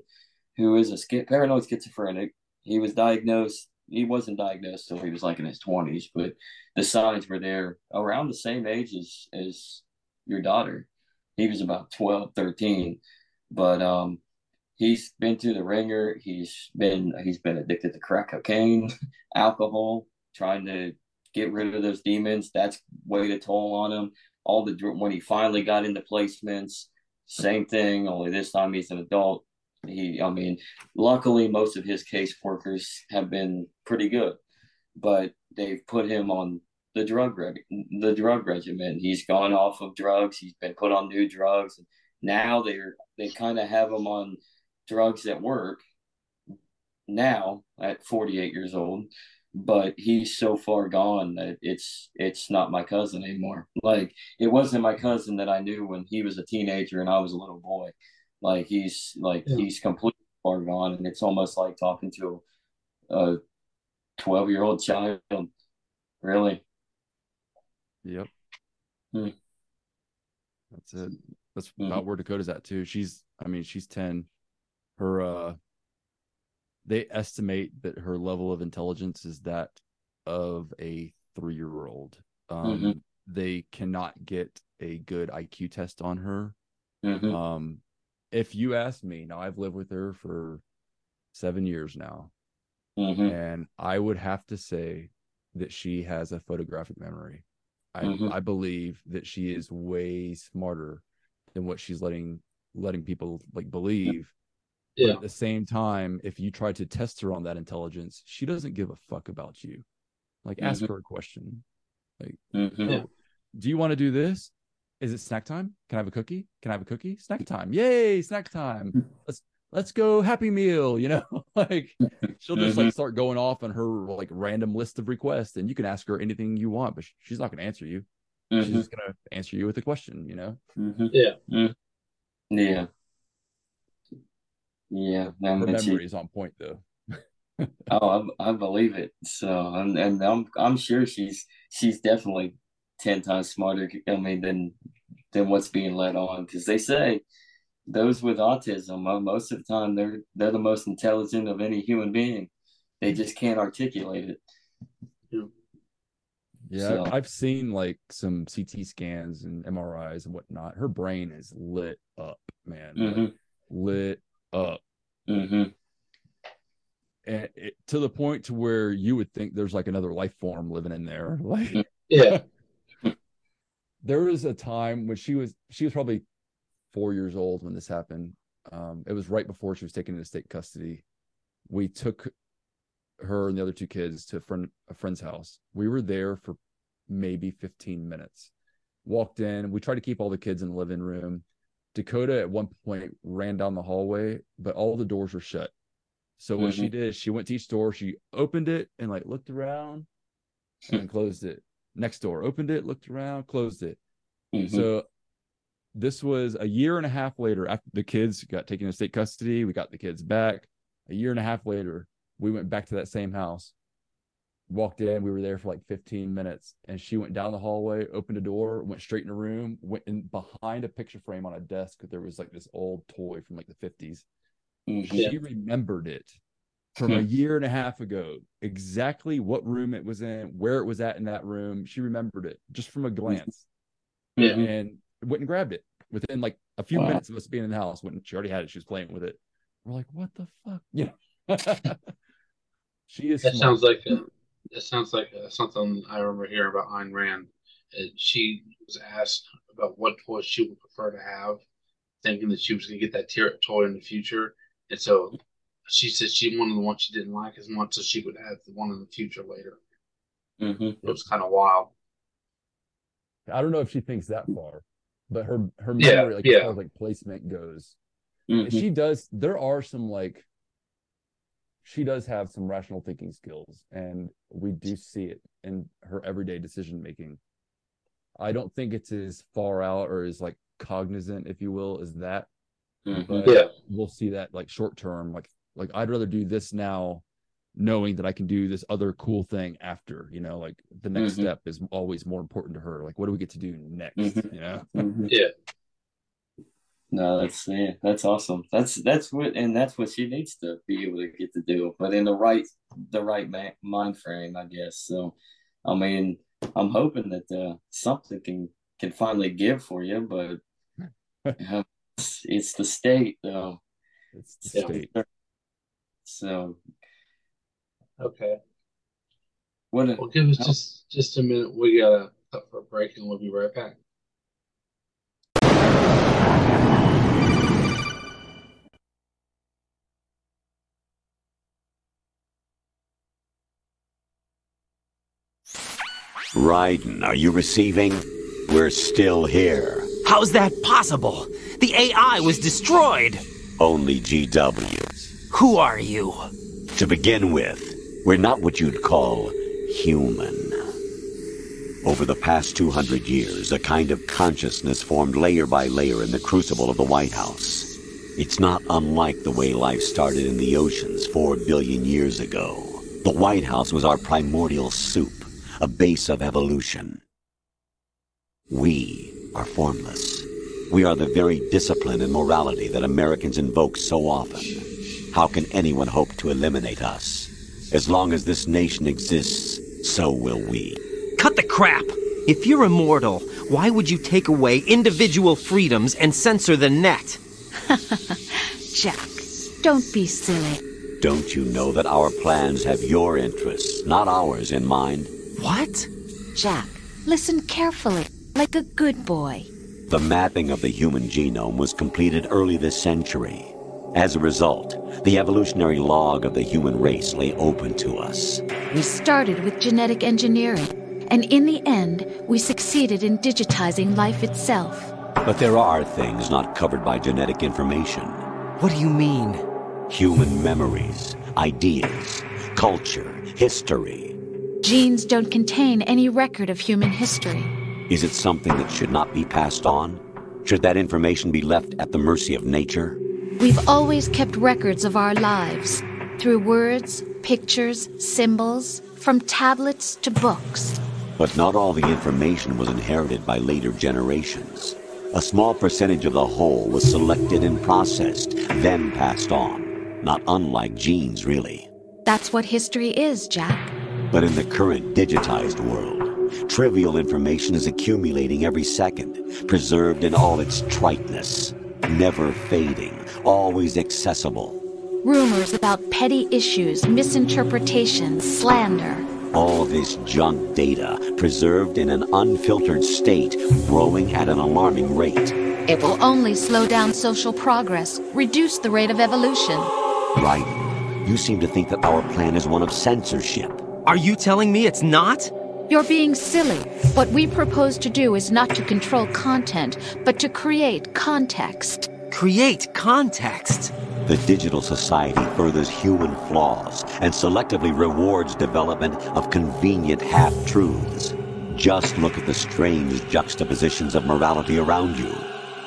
who is a paranoid schizophrenic. He was diagnosed. He wasn't diagnosed till he was like in his 20s, but the signs were there around the same age as your daughter. He was about 12, 13, but he's been through the ringer. He's been addicted to crack cocaine, alcohol, trying to get rid of those demons. That's weighed a toll on him. When he finally got into placements, same thing, only this time he's an adult. Luckily most of his caseworkers have been pretty good, but they've put him on the drug regimen. He's gone off of drugs. He's been put on new drugs. Now they kind of have him on drugs that work now at 48 years old, but he's so far gone that it's not my cousin anymore. Like, it wasn't my cousin that I knew when he was a teenager and I was a little boy. Like, he's completely far gone, and it's almost like talking to a 12-year-old child, really. Yep. Hmm. That's it. That's about where Dakota's at too. She's 10. Her they estimate that her level of intelligence is that of a 3-year-old. Mm-hmm. They cannot get a good IQ test on her. Mm-hmm. If you ask me, now I've lived with her for 7 years now, mm-hmm. and I would have to say that she has a photographic memory. Mm-hmm. I believe that she is way smarter than what she's letting people like believe. Yeah. But at the same time, if you try to test her on that intelligence, she doesn't give a fuck about you. Like, mm-hmm. ask her a question. Like, mm-hmm. oh, do you want to do this? Is it snack time? Can I have a cookie? Can I have a cookie? Snack time. Yay, snack time. Let's go Happy Meal, you know? Like, she'll just like start going off on her like random list of requests, and you can ask her anything you want, but she's not going to answer you. Mm-hmm. She's just going to answer you with a question, you know? Mm-hmm. Yeah. Mm-hmm. Yeah. Yeah. Her memory is on point though. Oh, I believe it. So, and I'm sure she's definitely 10 times smarter than what's being let on, because they say those with autism, most of the time they're the most intelligent of any human being. They just can't articulate it. Yeah, so. I've seen like some CT scans and MRIs and whatnot. Her brain is lit up, man. Mm-hmm. Like, lit up. Mm-hmm. And to the point to where you would think there's like another life form living in there. Like, yeah. There was a time when she was probably 4 years old when this happened. It was right before she was taken into state custody. We took her and the other two kids to a friend's house. We were there for maybe 15 minutes. Walked in. We tried to keep all the kids in the living room. Dakota at one point ran down the hallway, but all the doors were shut. So what mm-hmm. she did, she went to each door. She opened it and like looked around and closed it. Next door, opened it, looked around, closed it. Mm-hmm. So this was a year and a half later, after the kids got taken into state custody. We got the kids back. A year and a half later, we went back to that same house, walked in. We were there for like 15 minutes, and she went down the hallway, opened a door, went straight in a room, went in behind a picture frame on a desk. There was like this old toy from like the 50s. Mm-hmm. She remembered it from a year and a half ago, exactly what room it was in, where it was at in that room. She remembered it just from a glance. Yeah. And went and grabbed it within like a few minutes of us being in the house. When she already had it, she was playing with it. We're like, what the fuck? Yeah. She is. That smart. Sounds like something I remember hearing about Ayn Rand. She was asked about what toy she would prefer to have, thinking that she was going to get that toy in the future. And so she said she wanted the one she didn't like as much, so she would have the one in the future later. Mm-hmm. It was kind of wild. I don't know if she thinks that far, but her memory, as far as like placement goes, mm-hmm. she does. There are some like she does have some rational thinking skills, and we do see it in her everyday decision making. I don't think it's as far out or as like cognizant, if you will, as that. Mm-hmm. But we'll see that like short term, like I'd rather do this now knowing that I can do this other cool thing after, you know, like the next step is always more important to her. Like, what do we get to do next? You know? Yeah. No, that's awesome. That's what, and that's what she needs to be able to get to do, but in the right mind frame, I guess. So, I mean, I'm hoping that something can finally give for you, but it's the state though. It's the state. So, okay. Well, give us just a minute. We gotta up for a break, and we'll be right back. Raiden, are you receiving? We're still here. How's that possible? The AI was destroyed. Only GW. Who are you? To begin with, we're not what you'd call human. Over the past 200 years, a kind of consciousness formed layer by layer in the crucible of the White House. It's not unlike the way life started in the oceans 4 billion years ago. The White House was our primordial soup. A base of evolution. We are formless. We are the very discipline and morality that Americans invoke so often. How can anyone hope to eliminate us? As long as this nation exists, so will we. Cut the crap! If you're immortal, why would you take away individual freedoms and censor the net? Jack, don't be silly. Don't you know that our plans have your interests, not ours, in mind? What? Jack, listen carefully, like a good boy. The mapping of the human genome was completed early this century. As a result, the evolutionary log of the human race lay open to us. We started with genetic engineering, and in the end, we succeeded in digitizing life itself. But there are things not covered by genetic information. What do you mean? Human memories, ideas, culture, history. Genes don't contain any record of human history. Is it something that should not be passed on? Should that information be left at the mercy of nature? We've always kept records of our lives, through words, pictures, symbols, from tablets to books. But not all the information was inherited by later generations. A small percentage of the whole was selected and processed, then passed on. Not unlike genes, really. That's what history is, Jack. But in the current digitized world, trivial information is accumulating every second, preserved in all its triteness, never fading, always accessible. Rumors about petty issues, misinterpretations, slander. All this junk data, preserved in an unfiltered state, growing at an alarming rate. It will only slow down social progress, reduce the rate of evolution. Right. You seem to think that our plan is one of censorship. Are you telling me it's not? You're being silly. What we propose to do is not to control content, but to create context. Create context? The digital society furthers human flaws and selectively rewards development of convenient half-truths. Just look at the strange juxtapositions of morality around you.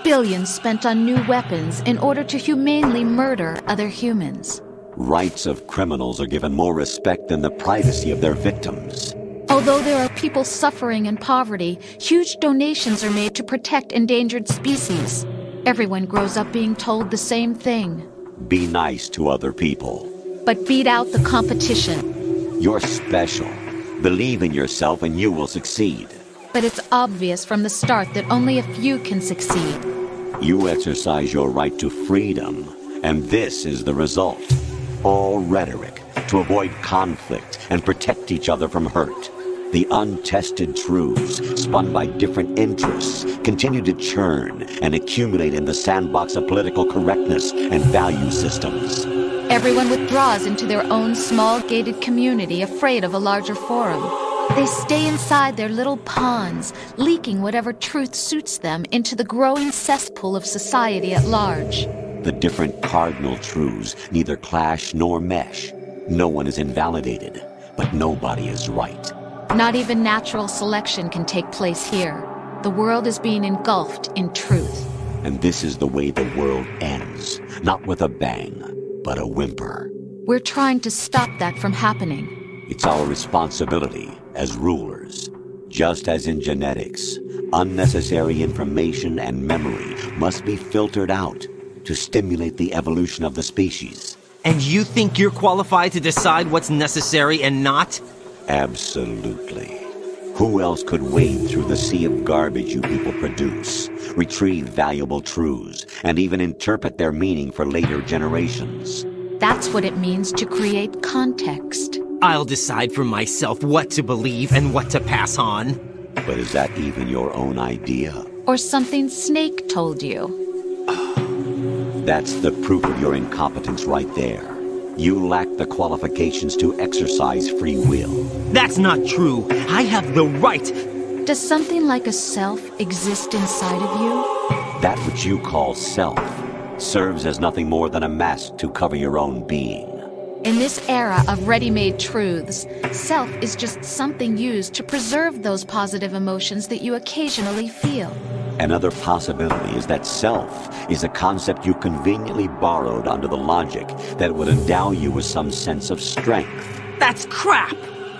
Billions spent on new weapons in order to humanely murder other humans. Rights of criminals are given more respect than the privacy of their victims. Although there are people suffering in poverty, huge donations are made to protect endangered species. Everyone grows up being told the same thing. Be nice to other people. But beat out the competition. You're special. Believe in yourself and you will succeed. But it's obvious from the start that only a few can succeed. You exercise your right to freedom, and this is the result. All rhetoric to avoid conflict and protect each other from hurt. The untested truths, spun by different interests, continue to churn and accumulate in the sandbox of political correctness and value systems. Everyone withdraws into their own small gated community, afraid of a larger forum. They stay inside their little ponds, leaking whatever truth suits them into the growing cesspool of society at large. The different cardinal truths neither clash nor mesh. No one is invalidated, but nobody is right. Not even natural selection can take place here. The world is being engulfed in truth. And this is the way the world ends, not with a bang, but a whimper. We're trying to stop that from happening. It's our responsibility as rulers. Just as in genetics, unnecessary information and memory must be filtered out to stimulate the evolution of the species. And you think you're qualified to decide what's necessary and not? Absolutely. Who else could wade through the sea of garbage you people produce, retrieve valuable truths, and even interpret their meaning for later generations? That's what it means to create context. I'll decide for myself what to believe and what to pass on. But is that even your own idea? Or something Snake told you? That's the proof of your incompetence right there. You lack the qualifications to exercise free will. That's not true. I have the right. Does something like a self exist inside of you? That which you call self serves as nothing more than a mask to cover your own being. In this era of ready-made truths, self is just something used to preserve those positive emotions that you occasionally feel. Another possibility is that self is a concept you conveniently borrowed under the logic that would endow you with some sense of strength. That's crap!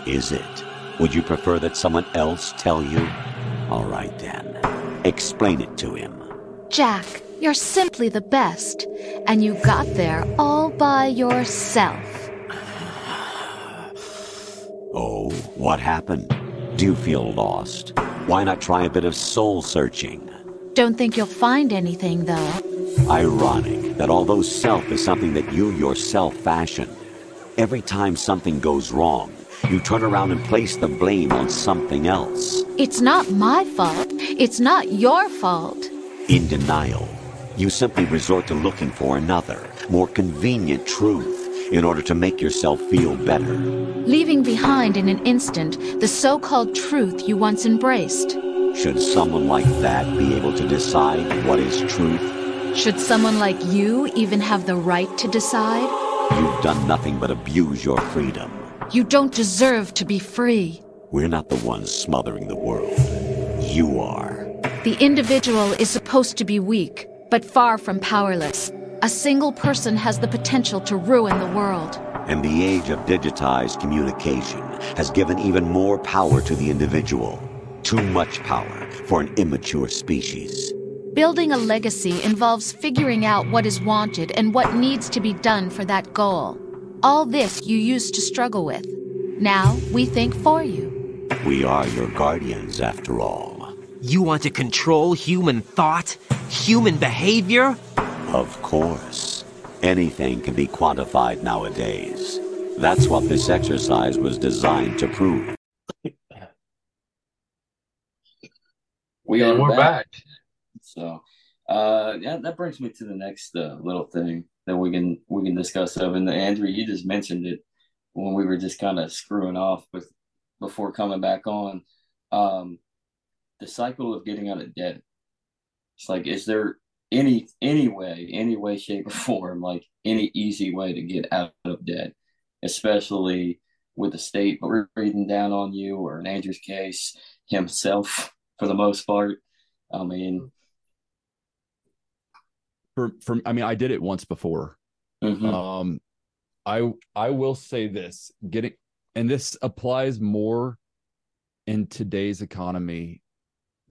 Is it? Would you prefer that someone else tell you? All right then. Explain it to him. Jack, you're simply the best, and you got there all by yourself. Oh, what happened? Do you feel lost? Why not try a bit of soul searching? Don't think you'll find anything, though. Ironic that although self is something that you yourself fashioned, every time something goes wrong, you turn around and place the blame on something else. It's not my fault. It's not your fault. In denial, you simply resort to looking for another, more convenient truth in order to make yourself feel better. Leaving behind in an instant the so-called truth you once embraced. Should someone like that be able to decide what is truth? Should someone like you even have the right to decide? You've done nothing but abuse your freedom. You don't deserve to be free. We're not the ones smothering the world. You are. The individual is supposed to be weak, but far from powerless. A single person has the potential to ruin the world. And the age of digitized communication has given even more power to the individual. Too much power for an immature species. Building a legacy involves figuring out what is wanted and what needs to be done for that goal. All this you used to struggle with. Now we think for you. We are your guardians, after all. You want to control human thought? Human behavior? Of course. Anything can be quantified nowadays. That's what this exercise was designed to prove. We're back. So, yeah, that brings me to the next little thing that we can discuss. And Andrew, you just mentioned it when we were just kind of screwing off before coming back on. The cycle of getting out of debt. It's like, is there any way, shape, or form, like any easy way to get out of debt, especially with the state breathing down on you, or in Andrew's case, himself for the most part? I mean, I did it once before. Mm-hmm. I will say this, and this applies more in today's economy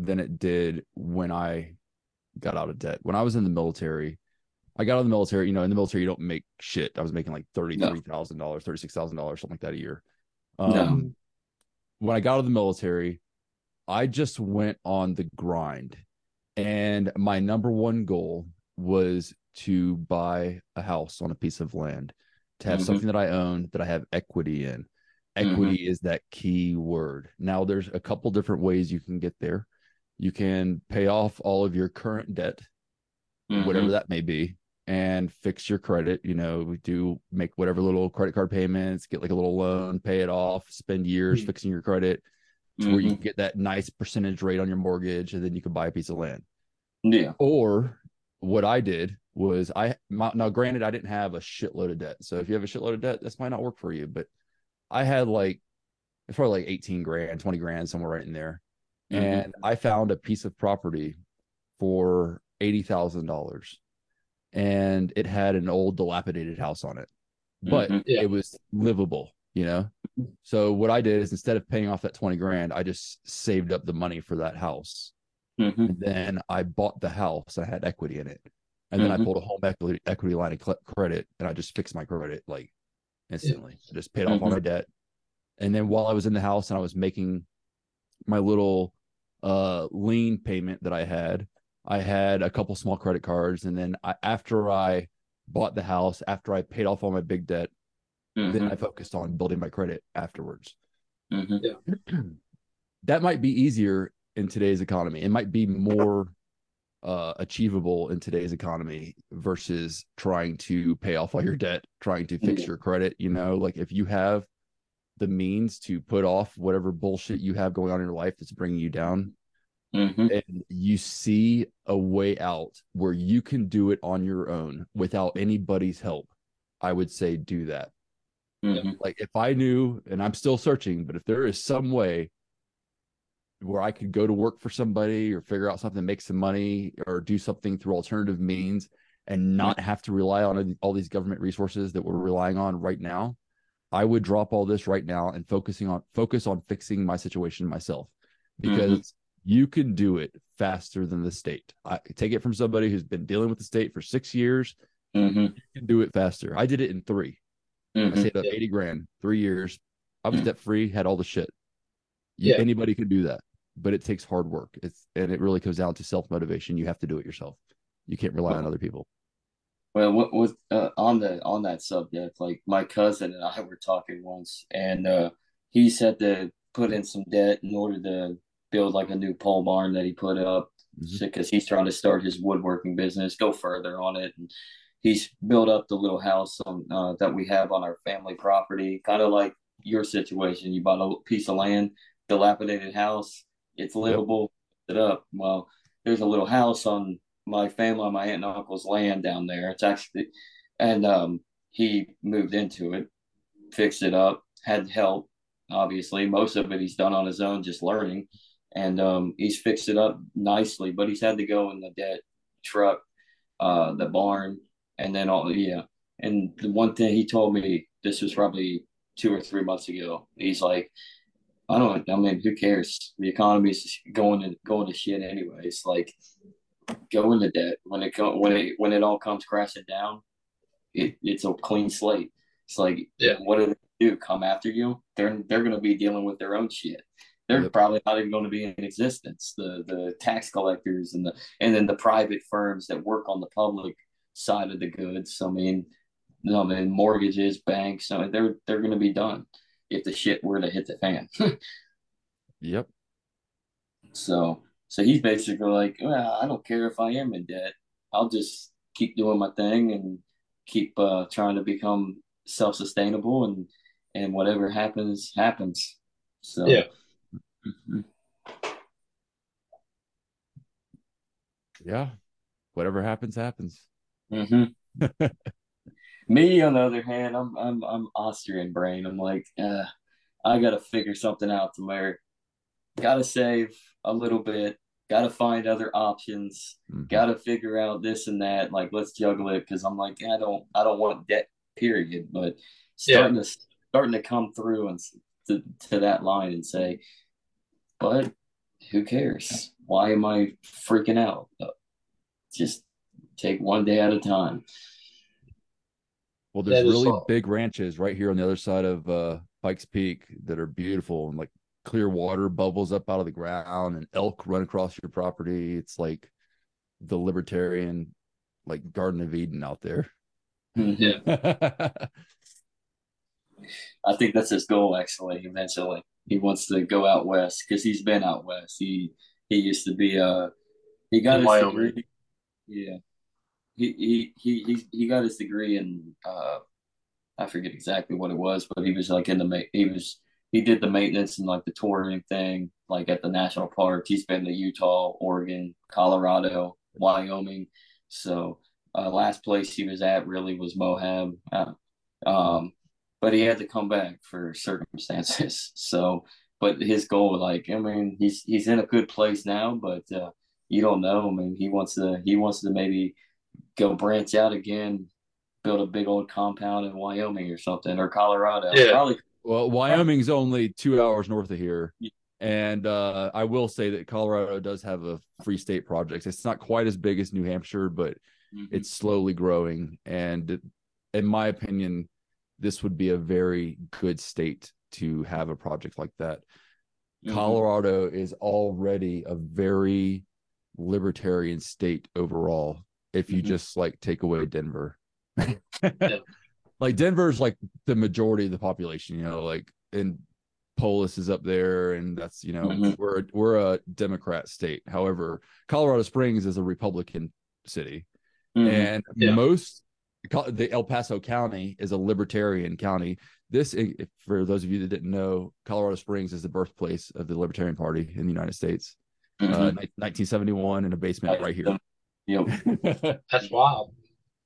than it did when I got out of debt. When I was in the military, in the military, you don't make shit. I was making like $33,000, $36,000, something like that a year. When I got out of the military, I just went on the grind. And my number one goal was to buy a house on a piece of land, to have something that I own, that I have equity in. Equity is that key word. Now, there's a couple different ways you can get there. You can pay off all of your current debt, whatever that may be, and fix your credit. You know, we do make whatever little credit card payments, get like a little loan, pay it off, spend years fixing your credit to where you get that nice percentage rate on your mortgage, and then you can buy a piece of land. Yeah. Or what I did was now granted, I didn't have a shitload of debt. So if you have a shitload of debt, this might not work for you. But I had probably 18 grand, 20 grand, somewhere right in there. And I found a piece of property for $80,000, and it had an old dilapidated house on it. but it was livable, you know? So what I did is instead of paying off that 20 grand, I just saved up the money for that house. And then I bought the house. I had equity in it. And then I pulled a home equity line of credit, and I just fixed my credit like instantly. I just paid off all my debt. And then while I was in the house and I was making my little lien payment that I had a couple small credit cards. And then I, after I bought the house, after I paid off all my big debt, then I focused on building my credit afterwards. That might be easier in today's economy. It might be more achievable in today's economy versus trying to pay off all your debt, trying to fix your credit. You know, like if you have the means to put off whatever bullshit you have going on in your life that's bringing you down, and you see a way out where you can do it on your own without anybody's help, I would say do that. Like if I knew, and I'm still searching, but if there is some way where I could go to work for somebody or figure out something, make some money or do something through alternative means and not have to rely on all these government resources that we're relying on right now, I would drop all this right now and focus on fixing my situation myself, because you can do it faster than the state. I take it from somebody who's been dealing with the state for 6 years. You can do it faster. I did it in 3. I saved up 80 grand, 3 years. I was debt free, had all the shit. Anybody can do that, but it takes hard work. And it really comes down to self-motivation. You have to do it yourself. You can't rely on other people. Well, on that subject, like my cousin and I were talking once, and he said to put in some debt in order to build like a new pole barn that he put up, because he's trying to start his woodworking business, go further on it. And he's built up the little house on, that we have on our family property, kind of like your situation. You bought a piece of land, dilapidated house, it's livable, it up. Well, there's a little house on my family, on my aunt and uncle's land down there. It's actually, and he moved into it, fixed it up, had help, obviously. Most of it he's done on his own, just learning. And he's fixed it up nicely, but he's had to go in the debt, truck, the barn, and then all, And the one thing he told me, this was probably 2 or 3 months ago, he's like, I mean, who cares? The economy's going to shit anyway. It's like, go into debt when it all comes crashing down. It's a clean slate. It's like, what do they do? Come after you? They're going to be dealing with their own shit. They're probably not even going to be in existence. The tax collectors and then the private firms that work on the public side of the goods. I mean, mortgages, banks. I mean, they're going to be done if the shit were to hit the fan. So he's basically like, well, I don't care if I am in debt. I'll just keep doing my thing and keep trying to become self-sustainable, and whatever happens, happens. So whatever happens, happens. Me, on the other hand, I'm Austrian brain. I'm like, I gotta figure something out to where, gotta save a little bit, gotta find other options, gotta figure out this and that, like let's juggle it, because I'm like, I don't want debt, period. But starting to come through and to that line and say, but who cares? Why am I freaking out? Just take one day at a time. Well, there's really big ranches right here on the other side of Pike's Peak that are beautiful, and like clear water bubbles up out of the ground and elk run across your property. It's like the libertarian, like Garden of Eden out there. I think that's his goal, actually. Eventually he wants to go out west, because he's been out west. He used to be he got his degree. He got his degree in I forget exactly what it was, but he was like he did the maintenance and like the touring thing, like at the national park. He's been to Utah, Oregon, Colorado, Wyoming. So last place he was at really was Moab. But he had to come back for circumstances. So, but his goal, like, I mean, he's in a good place now, but you don't know. I mean, he wants to maybe go branch out again, build a big old compound in Wyoming or something, or Colorado. Yeah. Probably. Well, Wyoming's only 2 hours north of here. Yeah. And I will say that Colorado does have a free state project. It's not quite as big as New Hampshire, but it's slowly growing. And in my opinion, this would be a very good state to have a project like that. Colorado is already a very libertarian state overall. If you just like take away Denver, like Denver's like the majority of the population, you know, like, and Polis is up there, and that's, you know, we're a Democrat state. However, Colorado Springs is a Republican city, and most, the El Paso County is a Libertarian county. This, for those of you that didn't know, Colorado Springs is the birthplace of the Libertarian Party in the United States. 1971, in a basement right here. Yep. That's wild.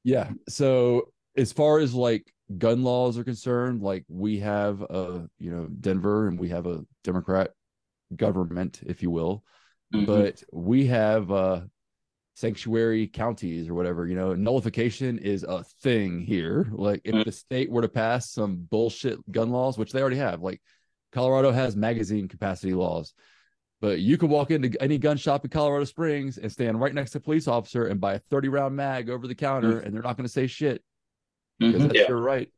Yeah. So as far as like gun laws are concerned, like we have a, you know, Denver, and we have a Democrat government, if you will, but we have sanctuary counties or whatever, you know. Nullification is a thing here. Like if the state were to pass some bullshit gun laws, which they already have, like Colorado has magazine capacity laws, but you could walk into any gun shop in Colorado Springs and stand right next to a police officer and buy a 30-round mag over the counter, and they're not going to say shit, because that's your right.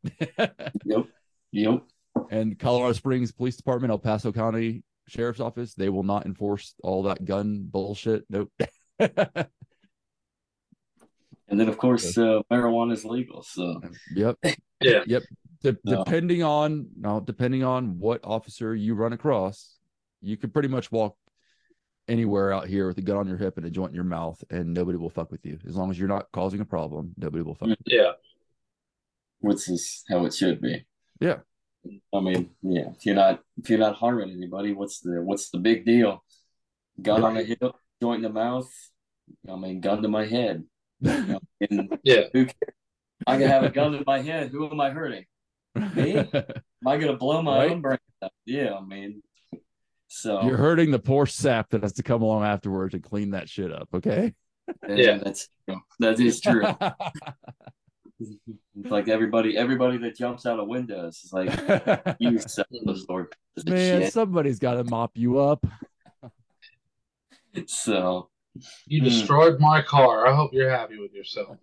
And Colorado Springs Police Department, El Paso County Sheriff's Office, they will not enforce all that gun bullshit. Nope. And then, of course, marijuana is legal. So, depending on depending on what officer you run across, you could pretty much walk anywhere out here with a gun on your hip and a joint in your mouth, and nobody will fuck with you as long as you're not causing a problem. Nobody will fuck. Yeah, which is how it should be. Yeah, I mean, yeah, if you're not harming anybody, what's the big deal? Gun on the hip, joint in the mouth. I mean, gun to my head. Who cares? I can have a gun to my head. Who am I hurting? Me? Am I gonna blow my own brain out? Yeah, I mean, so you're hurting the poor sap that has to come along afterwards and clean that shit up. Okay. Yeah, that is true. It's like everybody that jumps out of windows is like, you son of a Lord, man, shit. Somebody's got to mop you up. So. You destroyed my car. I hope you're happy with yourself.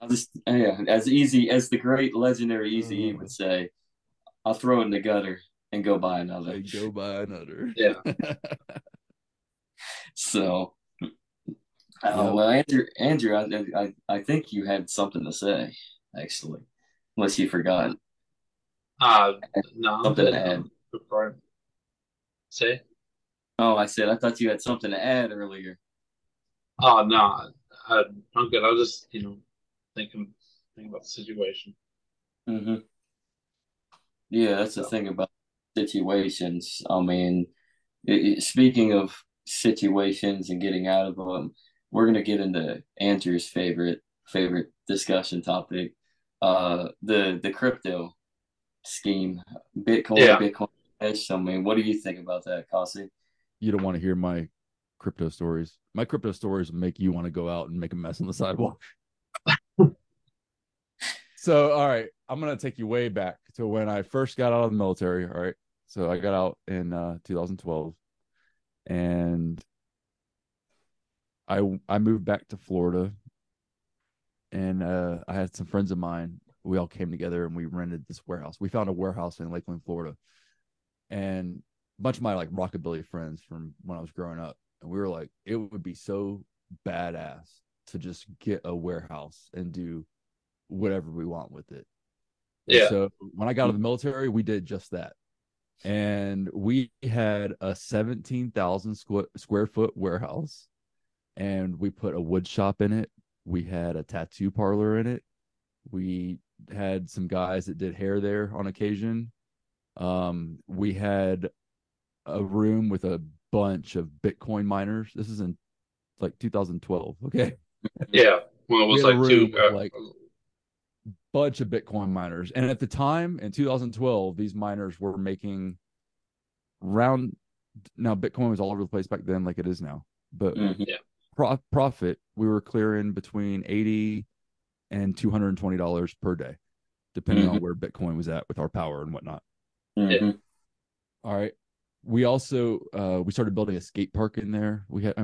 I'll just, as easy as the great legendary Eazy-E would say, I'll throw it in the gutter and go buy another. Yeah. So, well, Andrew, I think you had something to say, actually, unless you forgot. No, something to add. Say. Oh, I said, I thought you had something to add earlier. Oh, no, I'm good. I was just, you know, thinking about the situation. Yeah, that's the thing about situations. I mean, speaking of situations and getting out of them, we're going to get into Andrew's favorite discussion topic, the crypto scheme, Bitcoin, Bitcoin Cash. I mean, what do you think about that, Kasi? You don't want to hear my crypto stories. My crypto stories make you want to go out and make a mess on the sidewalk. So, all right, I'm going to take you way back to when I first got out of the military. All right. So I got out in 2012, and I moved back to Florida, and I had some friends of mine. We all came together and we rented this warehouse. We found a warehouse in Lakeland, Florida, and bunch of my like rockabilly friends from when I was growing up, and we were like, it would be so badass to just get a warehouse and do whatever we want with it. Yeah. So when I got out of the military, we did just that, and we had a 17,000 square foot warehouse, and we put a wood shop in it. We had a tattoo parlor in it. We had some guys that did hair there on occasion. We had a room with a bunch of Bitcoin miners. This is in like 2012. Okay. Yeah. Well, it was like bunch of Bitcoin miners. And at the time in 2012, these miners were making Bitcoin was all over the place back then, like it is now, but profit, we were clearing between $80 and $220 per day, depending on where Bitcoin was at with our power and whatnot. All right. We also, we started building a skate park in there. We had,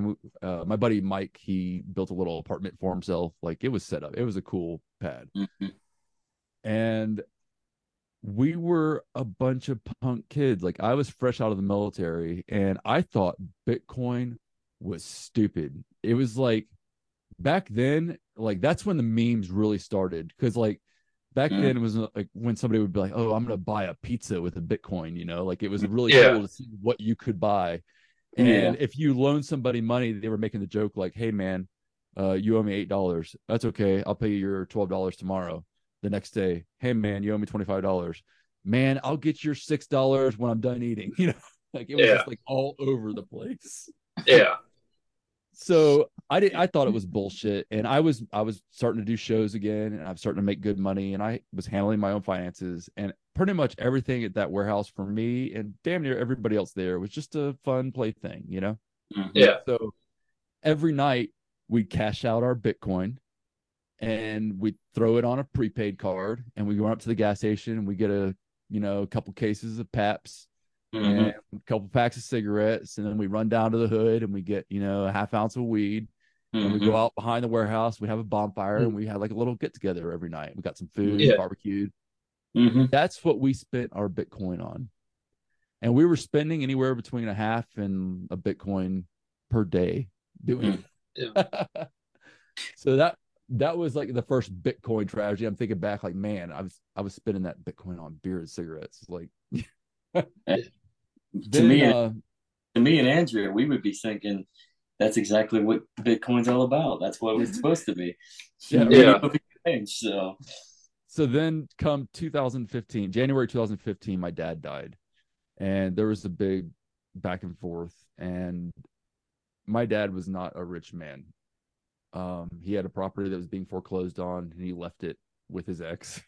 my buddy Mike, he built a little apartment for himself. Like, it was set up. It was a cool pad. And we were a bunch of punk kids. Like, I was fresh out of the military and I thought Bitcoin was stupid. It was like, back then, like, that's when the memes really started. Cause like back then it was like when somebody would be like, oh, I'm going to buy a pizza with a Bitcoin, you know, like it was really cool to see what you could buy. And if you loan somebody money, they were making the joke like, hey man, you owe me $8. That's okay. I'll pay you your $12 tomorrow. The next day, hey man, you owe me $25. Man, I'll get your $6 when I'm done eating. You know, like it was just like all over the place. So I thought it was bullshit, and I was starting to do shows again, and I'm starting to make good money, and I was handling my own finances, and pretty much everything at that warehouse for me and damn near everybody else there was just a fun plaything, you know. So every night we'd cash out our Bitcoin, and we throw it on a prepaid card, and we go up to the gas station and we get a, you know, a couple cases of Paps and a couple packs of cigarettes. And then we run down to the hood and we get, you know, a half ounce of weed, and we go out behind the warehouse. We have a bonfire and we had like a little get together every night. We got some food, barbecued. That's what we spent our Bitcoin on. And we were spending anywhere between a half and a Bitcoin per day doing it. So that was like the first Bitcoin tragedy. I'm thinking back like, man, I was spending that Bitcoin on beer and cigarettes. Like to me and Andrea, we would be thinking that's exactly what Bitcoin's all about. That's what it's supposed to be. So then come 2015, January 2015, my dad died, and there was a big back and forth, and my dad was not a rich man. He had a property that was being foreclosed on, and he left it with his ex.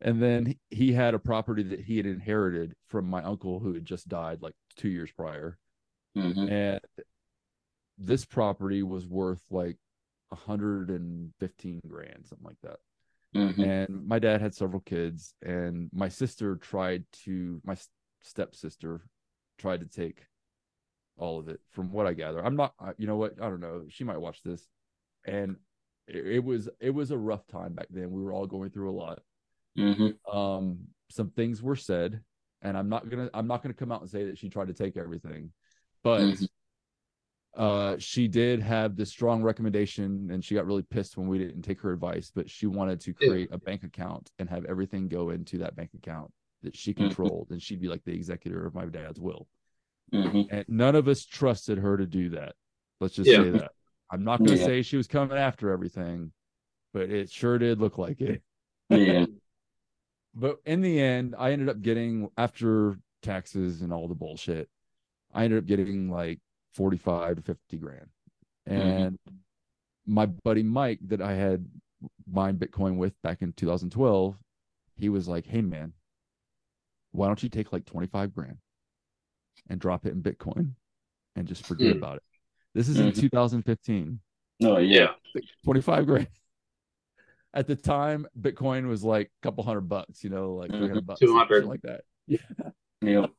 And then he had a property that he had inherited from my uncle who had just died like 2 years prior. And this property was worth like 115 grand, something like that. And my dad had several kids, and my sister my stepsister tried to take all of it, from what I gather. I don't know. She might watch this. And it was a rough time back then. We were all going through a lot. Some things were said, and I'm not gonna come out and say that she tried to take everything, but she did have this strong recommendation, and she got really pissed when we didn't take her advice, but she wanted to create a bank account and have everything go into that bank account that she controlled, and she'd be like the executor of my dad's will. And none of us trusted her to do that. Let's just say that. I'm not gonna say she was coming after everything, but it sure did look like it. But in the end, I ended up getting, after taxes and all the bullshit, I ended up getting like 45 to 50 grand. And my buddy Mike that I had mined Bitcoin with back in 2012, he was like, hey man, why don't you take like 25 grand and drop it in Bitcoin and just forget about it? This is in 2015. Oh yeah. 25 grand. At the time, Bitcoin was like a couple $100, you know, like $300, 200, like that.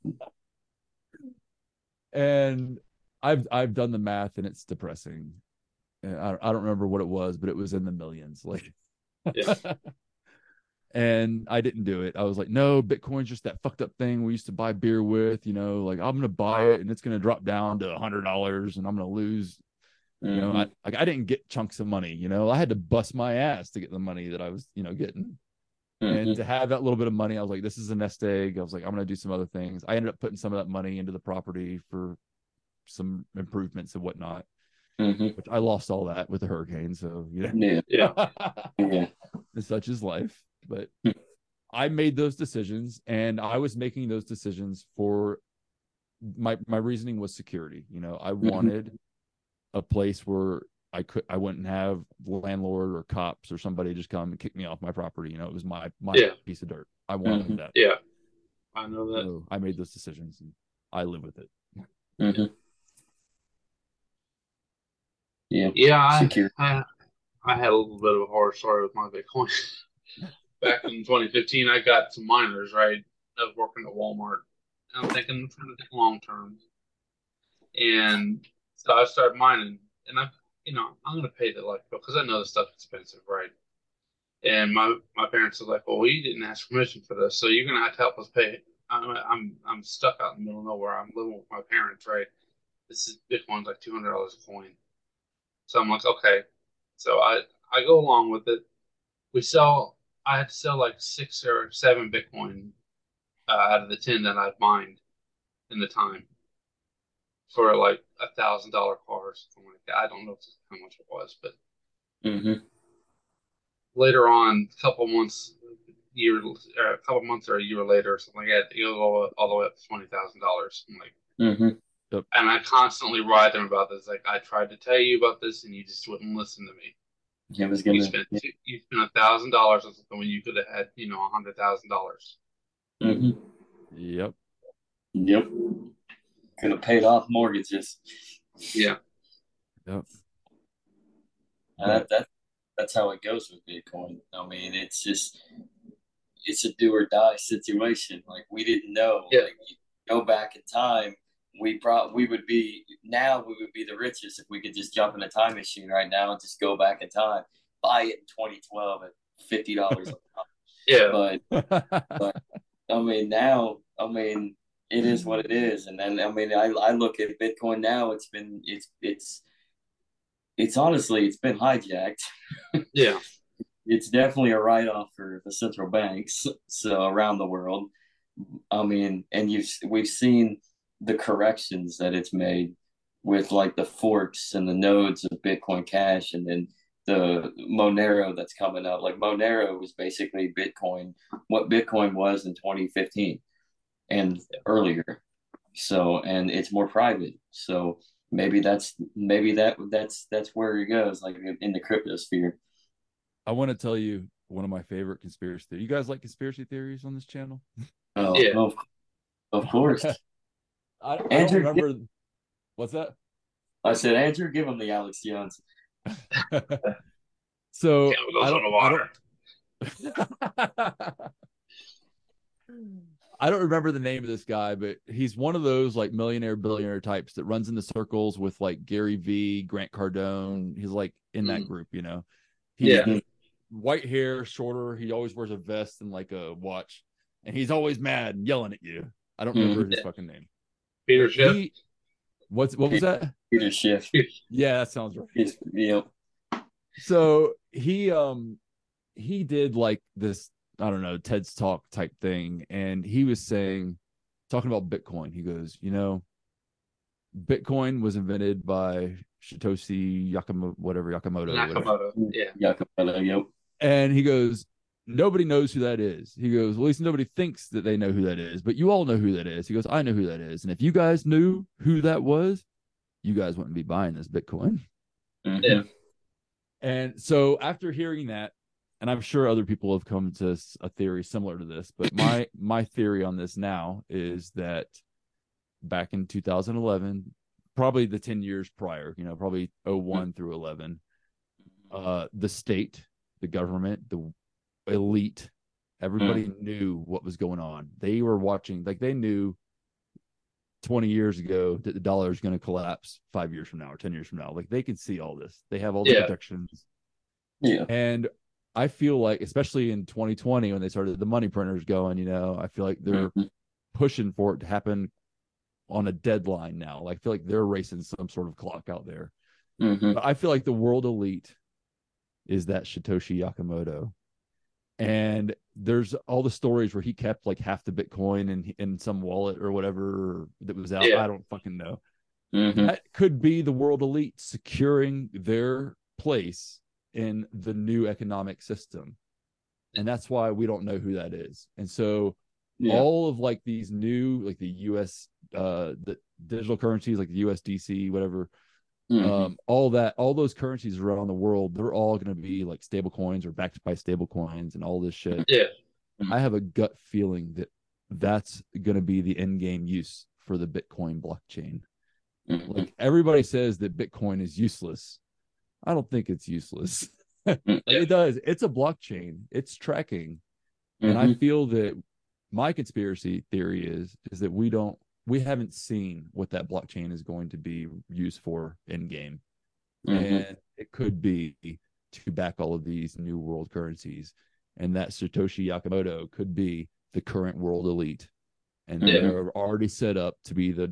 And I've done the math, and it's depressing. And I don't remember what it was, but it was in the millions. Like, and I didn't do it. I was like, no, Bitcoin's just that fucked up thing we used to buy beer with, you know, like I'm gonna buy it and it's gonna drop down to $100, and I'm gonna lose. You know, I didn't get chunks of money, you know, I had to bust my ass to get the money that I was, you know, getting. And to have that little bit of money, I was like, this is a nest egg. I was like, I'm going to do some other things. I ended up putting some of that money into the property for some improvements and whatnot, which I lost all that with the hurricane. So, you know, and such is life. But I made those decisions, and I was making those decisions for my reasoning was security. You know, I wanted a place where I wouldn't have the landlord or cops or somebody just come and kick me off my property. You know, it was my piece of dirt. I wanted that. Yeah. I know that. So I made those decisions, and I live with it. Yeah. Yeah. I had a little bit of a horror story with my Bitcoin. Back in 2015, I got some miners, right? I was working at Walmart. And I'm thinking, I'm trying to think long term. And so I started mining. And I'm going to pay the life bill because I know this stuff's expensive, right? And my parents are like, well, we didn't ask permission for this, so you're going to have to help us pay it. I'm stuck out in the middle of nowhere. I'm living with my parents, right? Bitcoin's like $200 a coin. So I'm like, okay. So I go along with it. I had to sell like 6 or 7 Bitcoin out of the 10 that I've mined in the time for like $1,000 car or something like that. I don't know how much it was, but later on, a couple months or a year later, or something like that, it goes all the way up to $20,000. Like, yep. And I constantly ride them about this. Like, I tried to tell you about this, and you just wouldn't listen to me. Yeah, you spent $1,000 on something when you could have had, $100,000. Yep. Could have paid off mortgages. Yeah. Yep. That's how it goes with Bitcoin. I mean, it's a do or die situation. Like, we didn't know. Yeah. Like, you go back in time, we would be the richest if we could just jump in a time machine right now and just go back in time, buy it in 2012 at $50 a ton. Yeah. But now it is what it is. And then, I look at Bitcoin now, it's honestly, it's been hijacked. Yeah. It's definitely a write-off for the central banks around the world. We've seen the corrections that it's made with like the forks and the nodes of Bitcoin Cash, and then the Monero that's coming up. Like, Monero was basically Bitcoin, what Bitcoin was in 2015 and earlier. So, and it's more private. So, Maybe that's where it goes, like in the crypto sphere. I want to tell you one of my favorite conspiracy theories. You guys like conspiracy theories on this channel? Oh, yeah. Of course. Andrew, don't remember. What's that? I said, Andrew, give him the Alex Jones. So I don't remember the name of this guy, but he's one of those like millionaire, billionaire types that runs in the circles with like Gary Vee, Grant Cardone. He's like in that group, white hair, shorter. He always wears a vest and like a watch, and he's always mad and yelling at you. I don't remember his fucking name. Peter Schiff. What was that? Peter Schiff. Yeah, that sounds right. Yep. So he did like this, I don't know, TED's talk type thing. And he was talking about Bitcoin. He goes, Bitcoin was invented by Satoshi Nakamoto. Yeah. Nakamoto, yep. And he goes, nobody knows who that is. He goes, well, at least nobody thinks that they know who that is, but you all know who that is. He goes, I know who that is. And if you guys knew who that was, you guys wouldn't be buying this Bitcoin. Yeah. And so after hearing that, and I'm sure other people have come to a theory similar to this, but my theory on this now is that back in 2011, probably the 10 years prior, probably 01 through 11, the state, the government, the elite, everybody knew what was going on. They were watching, like they knew 20 years ago that the dollar is going to collapse 5 years from now or 10 years from now. Like, they could see all this. They have all the projections. Yeah. And I feel like, especially in 2020, when they started the money printers going, I feel like they're pushing for it to happen on a deadline now. Like, I feel like they're racing some sort of clock out there. But I feel like the world elite is that Satoshi Nakamoto. And there's all the stories where he kept like half the Bitcoin in some wallet or whatever that was out. Yeah. I don't fucking know. That could be the world elite securing their place in the new economic system, and that's why we don't know who that is. And so all of like these new, like the US the digital currencies, like the USDC, whatever, all those currencies around the world, they're all going to be like stable coins or backed by stable coins and all this shit. I have a gut feeling that that's going to be the end game use for the Bitcoin blockchain. Like, everybody says that Bitcoin is useless, I don't think it's useless. It does. It's a blockchain. It's tracking. And I feel that my conspiracy theory is that we haven't seen what that blockchain is going to be used for in game. And it could be to back all of these new world currencies. And that Satoshi Nakamoto could be the current world elite. And they're already set up to be the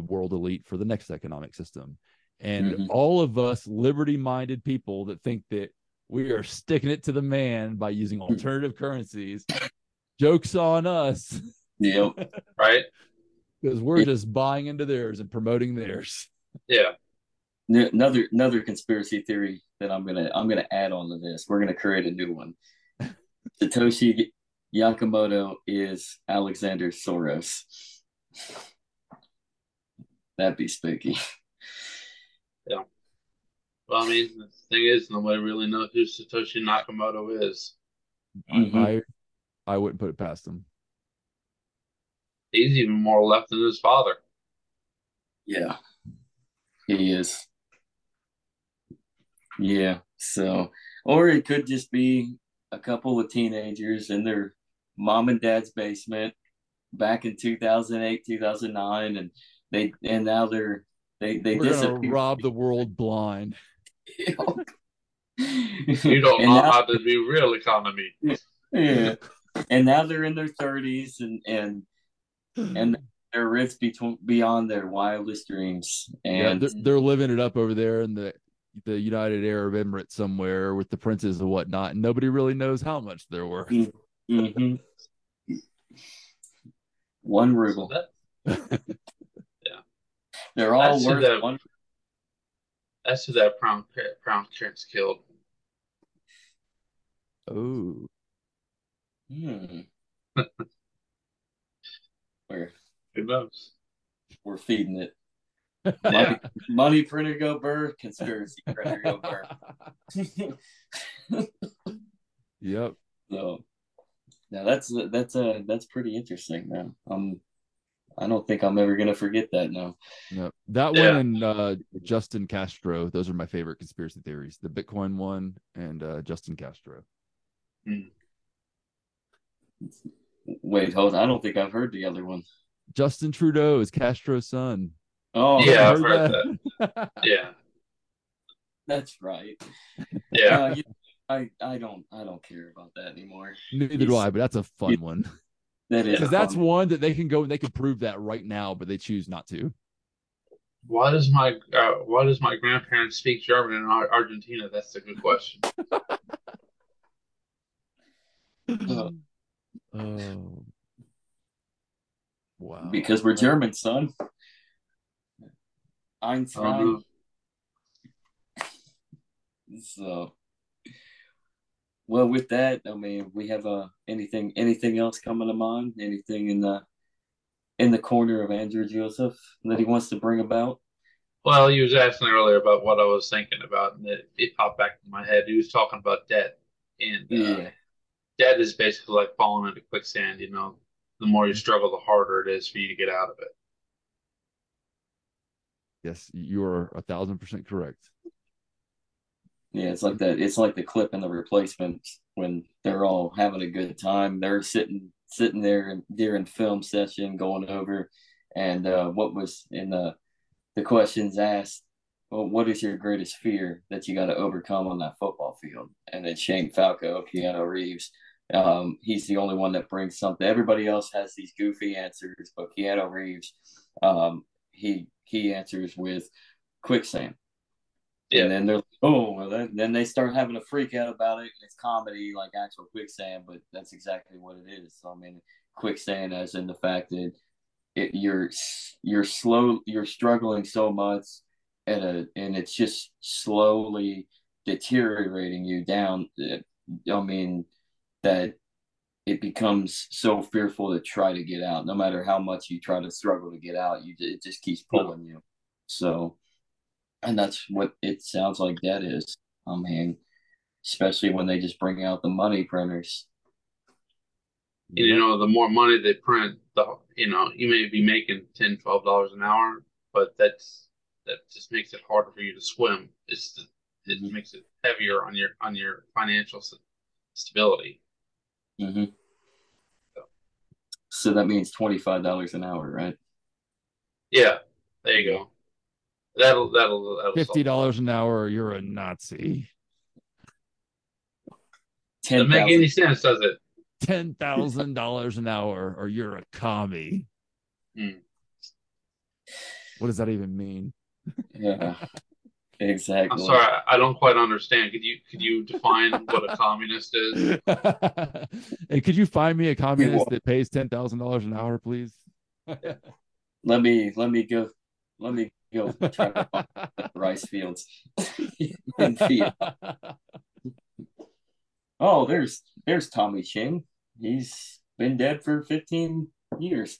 world elite for the next economic system. And all of us liberty-minded people that think that we are sticking it to the man by using alternative currencies, joke's on us. Yep. Right. Because we're just buying into theirs and promoting theirs. Yeah. Another conspiracy theory that I'm gonna add on to this. We're gonna create a new one. Satoshi Nakamoto is Alexander Soros. That'd be spooky. Yeah. Well, I mean, the thing is, nobody really knows who Satoshi Nakamoto is. I wouldn't put it past him. He's even more left than his father. Yeah, he is. Yeah, so, or it could just be a couple of teenagers in their mom and dad's basement back in 2008, 2009, and now they disappear. Rob the world blind. You don't know how to do real economy. Yeah, and now they're in their 30s and they're rich beyond their wildest dreams. And they're living it up over there in the United Arab Emirates somewhere with the princes and whatnot. And nobody really knows how much they're worth. One ruble. They're all worth one. That's who that crown prince killed. Oh. Who knows? We're feeding it. Money printer go burr, conspiracy printer go burr. Yep. So now that's pretty interesting, man. I don't think I'm ever gonna forget that now. No, that one and Justin Castro. Those are my favorite conspiracy theories: the Bitcoin one and Justin Castro. Wait, hold on. I don't think I've heard the other one. Justin Trudeau is Castro's son. Oh, yeah, I've heard that. Yeah, that's right. Yeah, I don't care about that anymore. Neither do I. But that's a fun one. That is because that's one that they can go and they can prove that right now, but they choose not to. Why does my grandparents speak German in Argentina? That's a good question. Oh, wow! Because we're German, son. Einstein. So, well, with that, I mean, we have anything else coming to mind? Anything in the corner of Andrew Joseph that he wants to bring about? Well, he was asking earlier about what I was thinking about, and it popped back in my head. He was talking about debt, and debt is basically like falling into quicksand. You know, the more you struggle, the harder it is for you to get out of it. Yes, you are 1,000% correct. Yeah, it's like that. It's like the clip in The Replacements when they're all having a good time. They're sitting there during film session, going over, and what was in the questions asked. Well, what is your greatest fear that you got to overcome on that football field? And then Shane Falco, Keanu Reeves, he's the only one that brings something. Everybody else has these goofy answers, but Keanu Reeves, he answers with quicksand. Yeah. And then they're like, oh, well, then they start having a freak out about it. And it's comedy, like actual quicksand, but that's exactly what it is. So, I mean, quicksand as in the fact that you're struggling so much and it's just slowly deteriorating you down. I mean, that it becomes so fearful to try to get out. No matter how much you try to struggle to get out, it just keeps pulling you. So, and that's what it sounds like that is. I mean, especially when they just bring out the money printers. You know, the more money they print, you may be making $10, $12 an hour, but that just makes it harder for you to swim. It's it makes it heavier on your financial stability. Mm-hmm. So that means $25 an hour, right? Yeah, there you go. That'll $50 an hour. You're a Nazi. Doesn't make any sense, does it? $10,000 an hour, or you're a commie. Mm. What does that even mean? Yeah, exactly. I'm sorry, I don't quite understand. Could you define what a communist is? And could you find me a communist that pays $10,000 an hour, please? Let me go try to find rice fields in field. Oh, there's Tommy Ching. He's been dead for 15 years.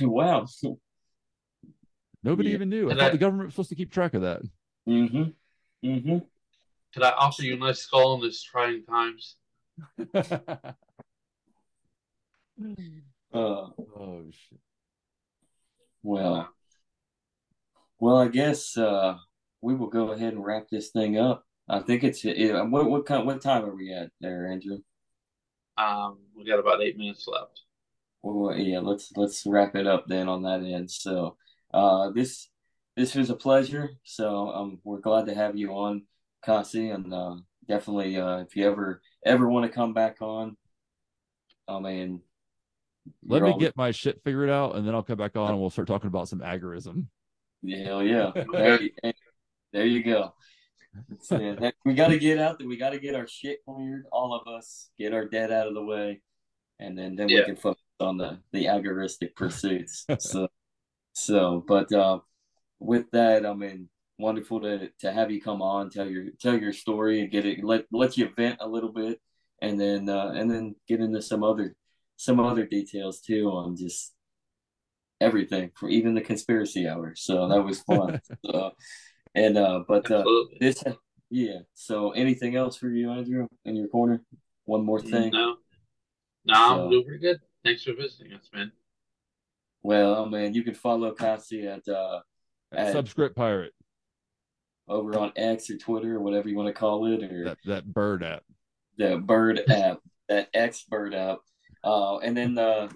Wow. Nobody even knew. I thought the government was supposed to keep track of that. Mm-hmm. Mm-hmm. Could I offer you a nice skull in this trying times? Oh, shit. Well, I guess we will go ahead and wrap this thing up. I think it's what time are we at there, Andrew? We got about 8 minutes left. Well, yeah, let's wrap it up then on that end. So, this was a pleasure. So, we're glad to have you on, Kasi, and definitely if you ever want to come back on, I mean, let me get my shit figured out, and then I'll come back on, and we'll start talking about some agorism. Hell yeah! There you go. So, we got to get out there. We got to get our shit cleared, all of us. Get our debt out of the way, and then we can focus on the agoristic pursuits. But with that, I mean, wonderful to have you come on, tell your story, and get it let you vent a little bit, and then get into some other details too on just everything, for even the conspiracy hour. So that was fun. So anything else for you, Andrew, in your corner? One more thing? No, I'm doing pretty good. Thanks for visiting us, man. Well, man, you can follow Kasi at Subscript Pirate over on X or Twitter or whatever you want to call it, or that bird app. That bird app, that X bird app. And then I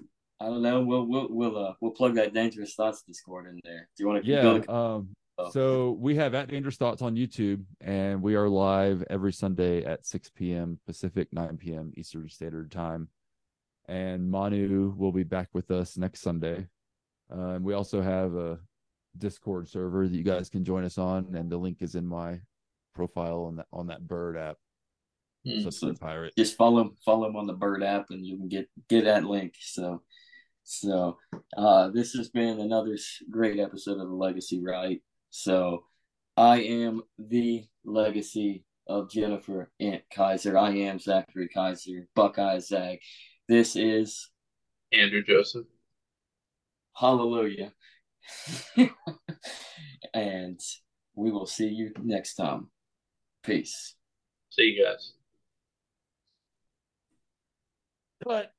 don't know, we'll plug that Dangerous Thoughts Discord in there. Do you want to go to So we have at Dangerous Thoughts on YouTube, and we are live every Sunday at 6 p.m. Pacific, 9 p.m. Eastern Standard Time. And Manu will be back with us next Sunday. And we also have a Discord server that you guys can join us on, and the link is in my profile on that Bird app. So Pirate. Just follow him on the Bird app, and you can get that link. So this has been another great episode of The Legacy Right. So I am the legacy of Jennifer Ant Kaiser. I am Zachary Kaiser, Buckeye Zag. This is Andrew Joseph. Hallelujah. And we will see you next time. Peace. See you guys. But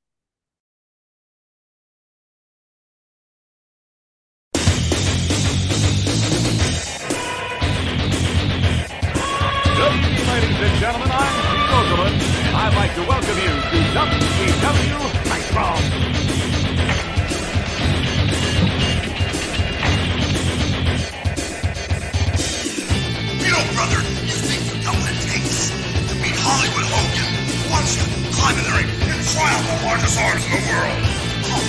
ladies and gentlemen, I'm Pete Roseland, and I'd like to welcome you to WCW Nitro. You know, brother, you think you know what it takes to beat Hollywood Hogan, who wants to climb in the ring and try out the largest arms in the world. Oh,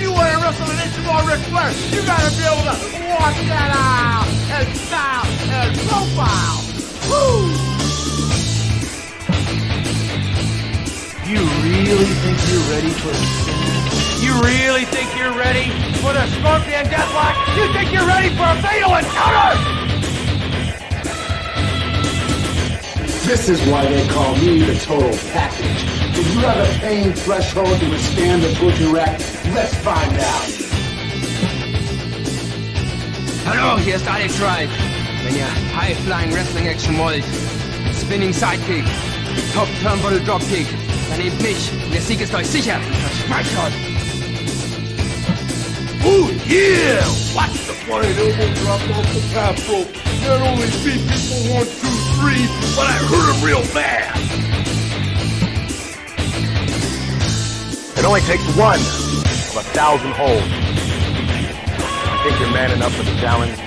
you want to wrestle an inch more Ric Flair, you gotta be able to walk that out and style and profile. Woo! You really think you're ready for a You really think you're ready for the Scorpion Deathlock? You think you're ready for a fatal encounter? This is why they call me the total package. Did you have a pain threshold to withstand the torture rack? Let's find out. Hallo, hier ist Alex Wright. Wenn ihr High-Flying Wrestling Action wollt, Spinning Sidekick, Top Turnbuckle Dropkick, dann nehmt mich. Der Sieg ist euch sicher. Mein Gott. Oh yeah! What? my elbow dropped off the Castro. Not only beat people 1, 2, 3, but I hurt him real bad. It only takes one of 1,000 holes. I think you're man enough for the challenge.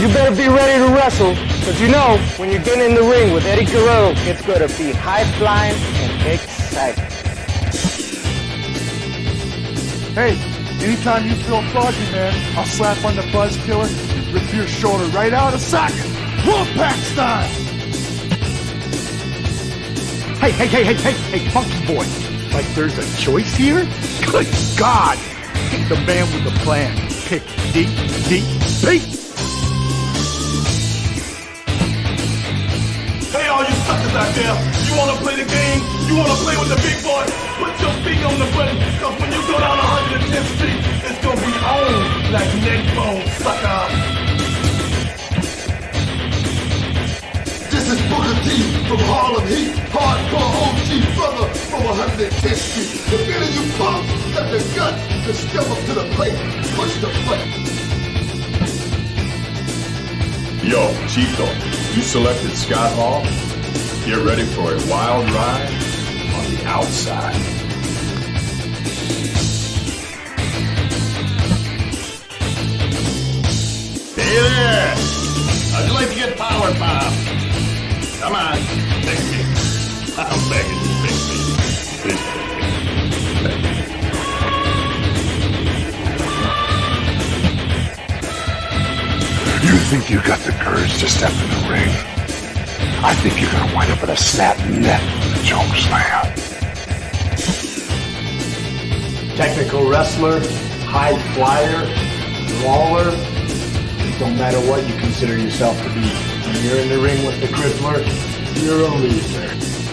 You better be ready to wrestle, because you know, when you're getting in the ring with Eddie Guerrero, it's going to be high-flying and exciting. Hey, anytime you feel foggy, man, I'll slap on the buzz killer and rip your shoulder right out of socket, Wolfpack style! Hey, Funky Boy, like there's a choice here? Good God! Pick the man with the plan. Pick D.D.P. Out there. You wanna play the game? You wanna play with the big boy? Put your feet on the button, cause when you go down 110th Street, it's gonna be on like Nedbone, sucker. This is Booker T from Harlem Heat, hardcore OG brother from 110th Street. The minute you pump, got the guts to step up to the plate, push the button. Yo, Chico, you selected Scott Hall? Get ready for a wild ride on the outside. Hey there! How'd you like to get power bombed? Come on, pick me. I'm begging you, pick me. Please pick me. You think you got the courage to step in the ring? I think you're going to wind up with a snap neck from the choke slam. Technical wrestler, high flyer, brawler. It don't matter what you consider yourself to be. When you're in the ring with the crippler, you're a loser.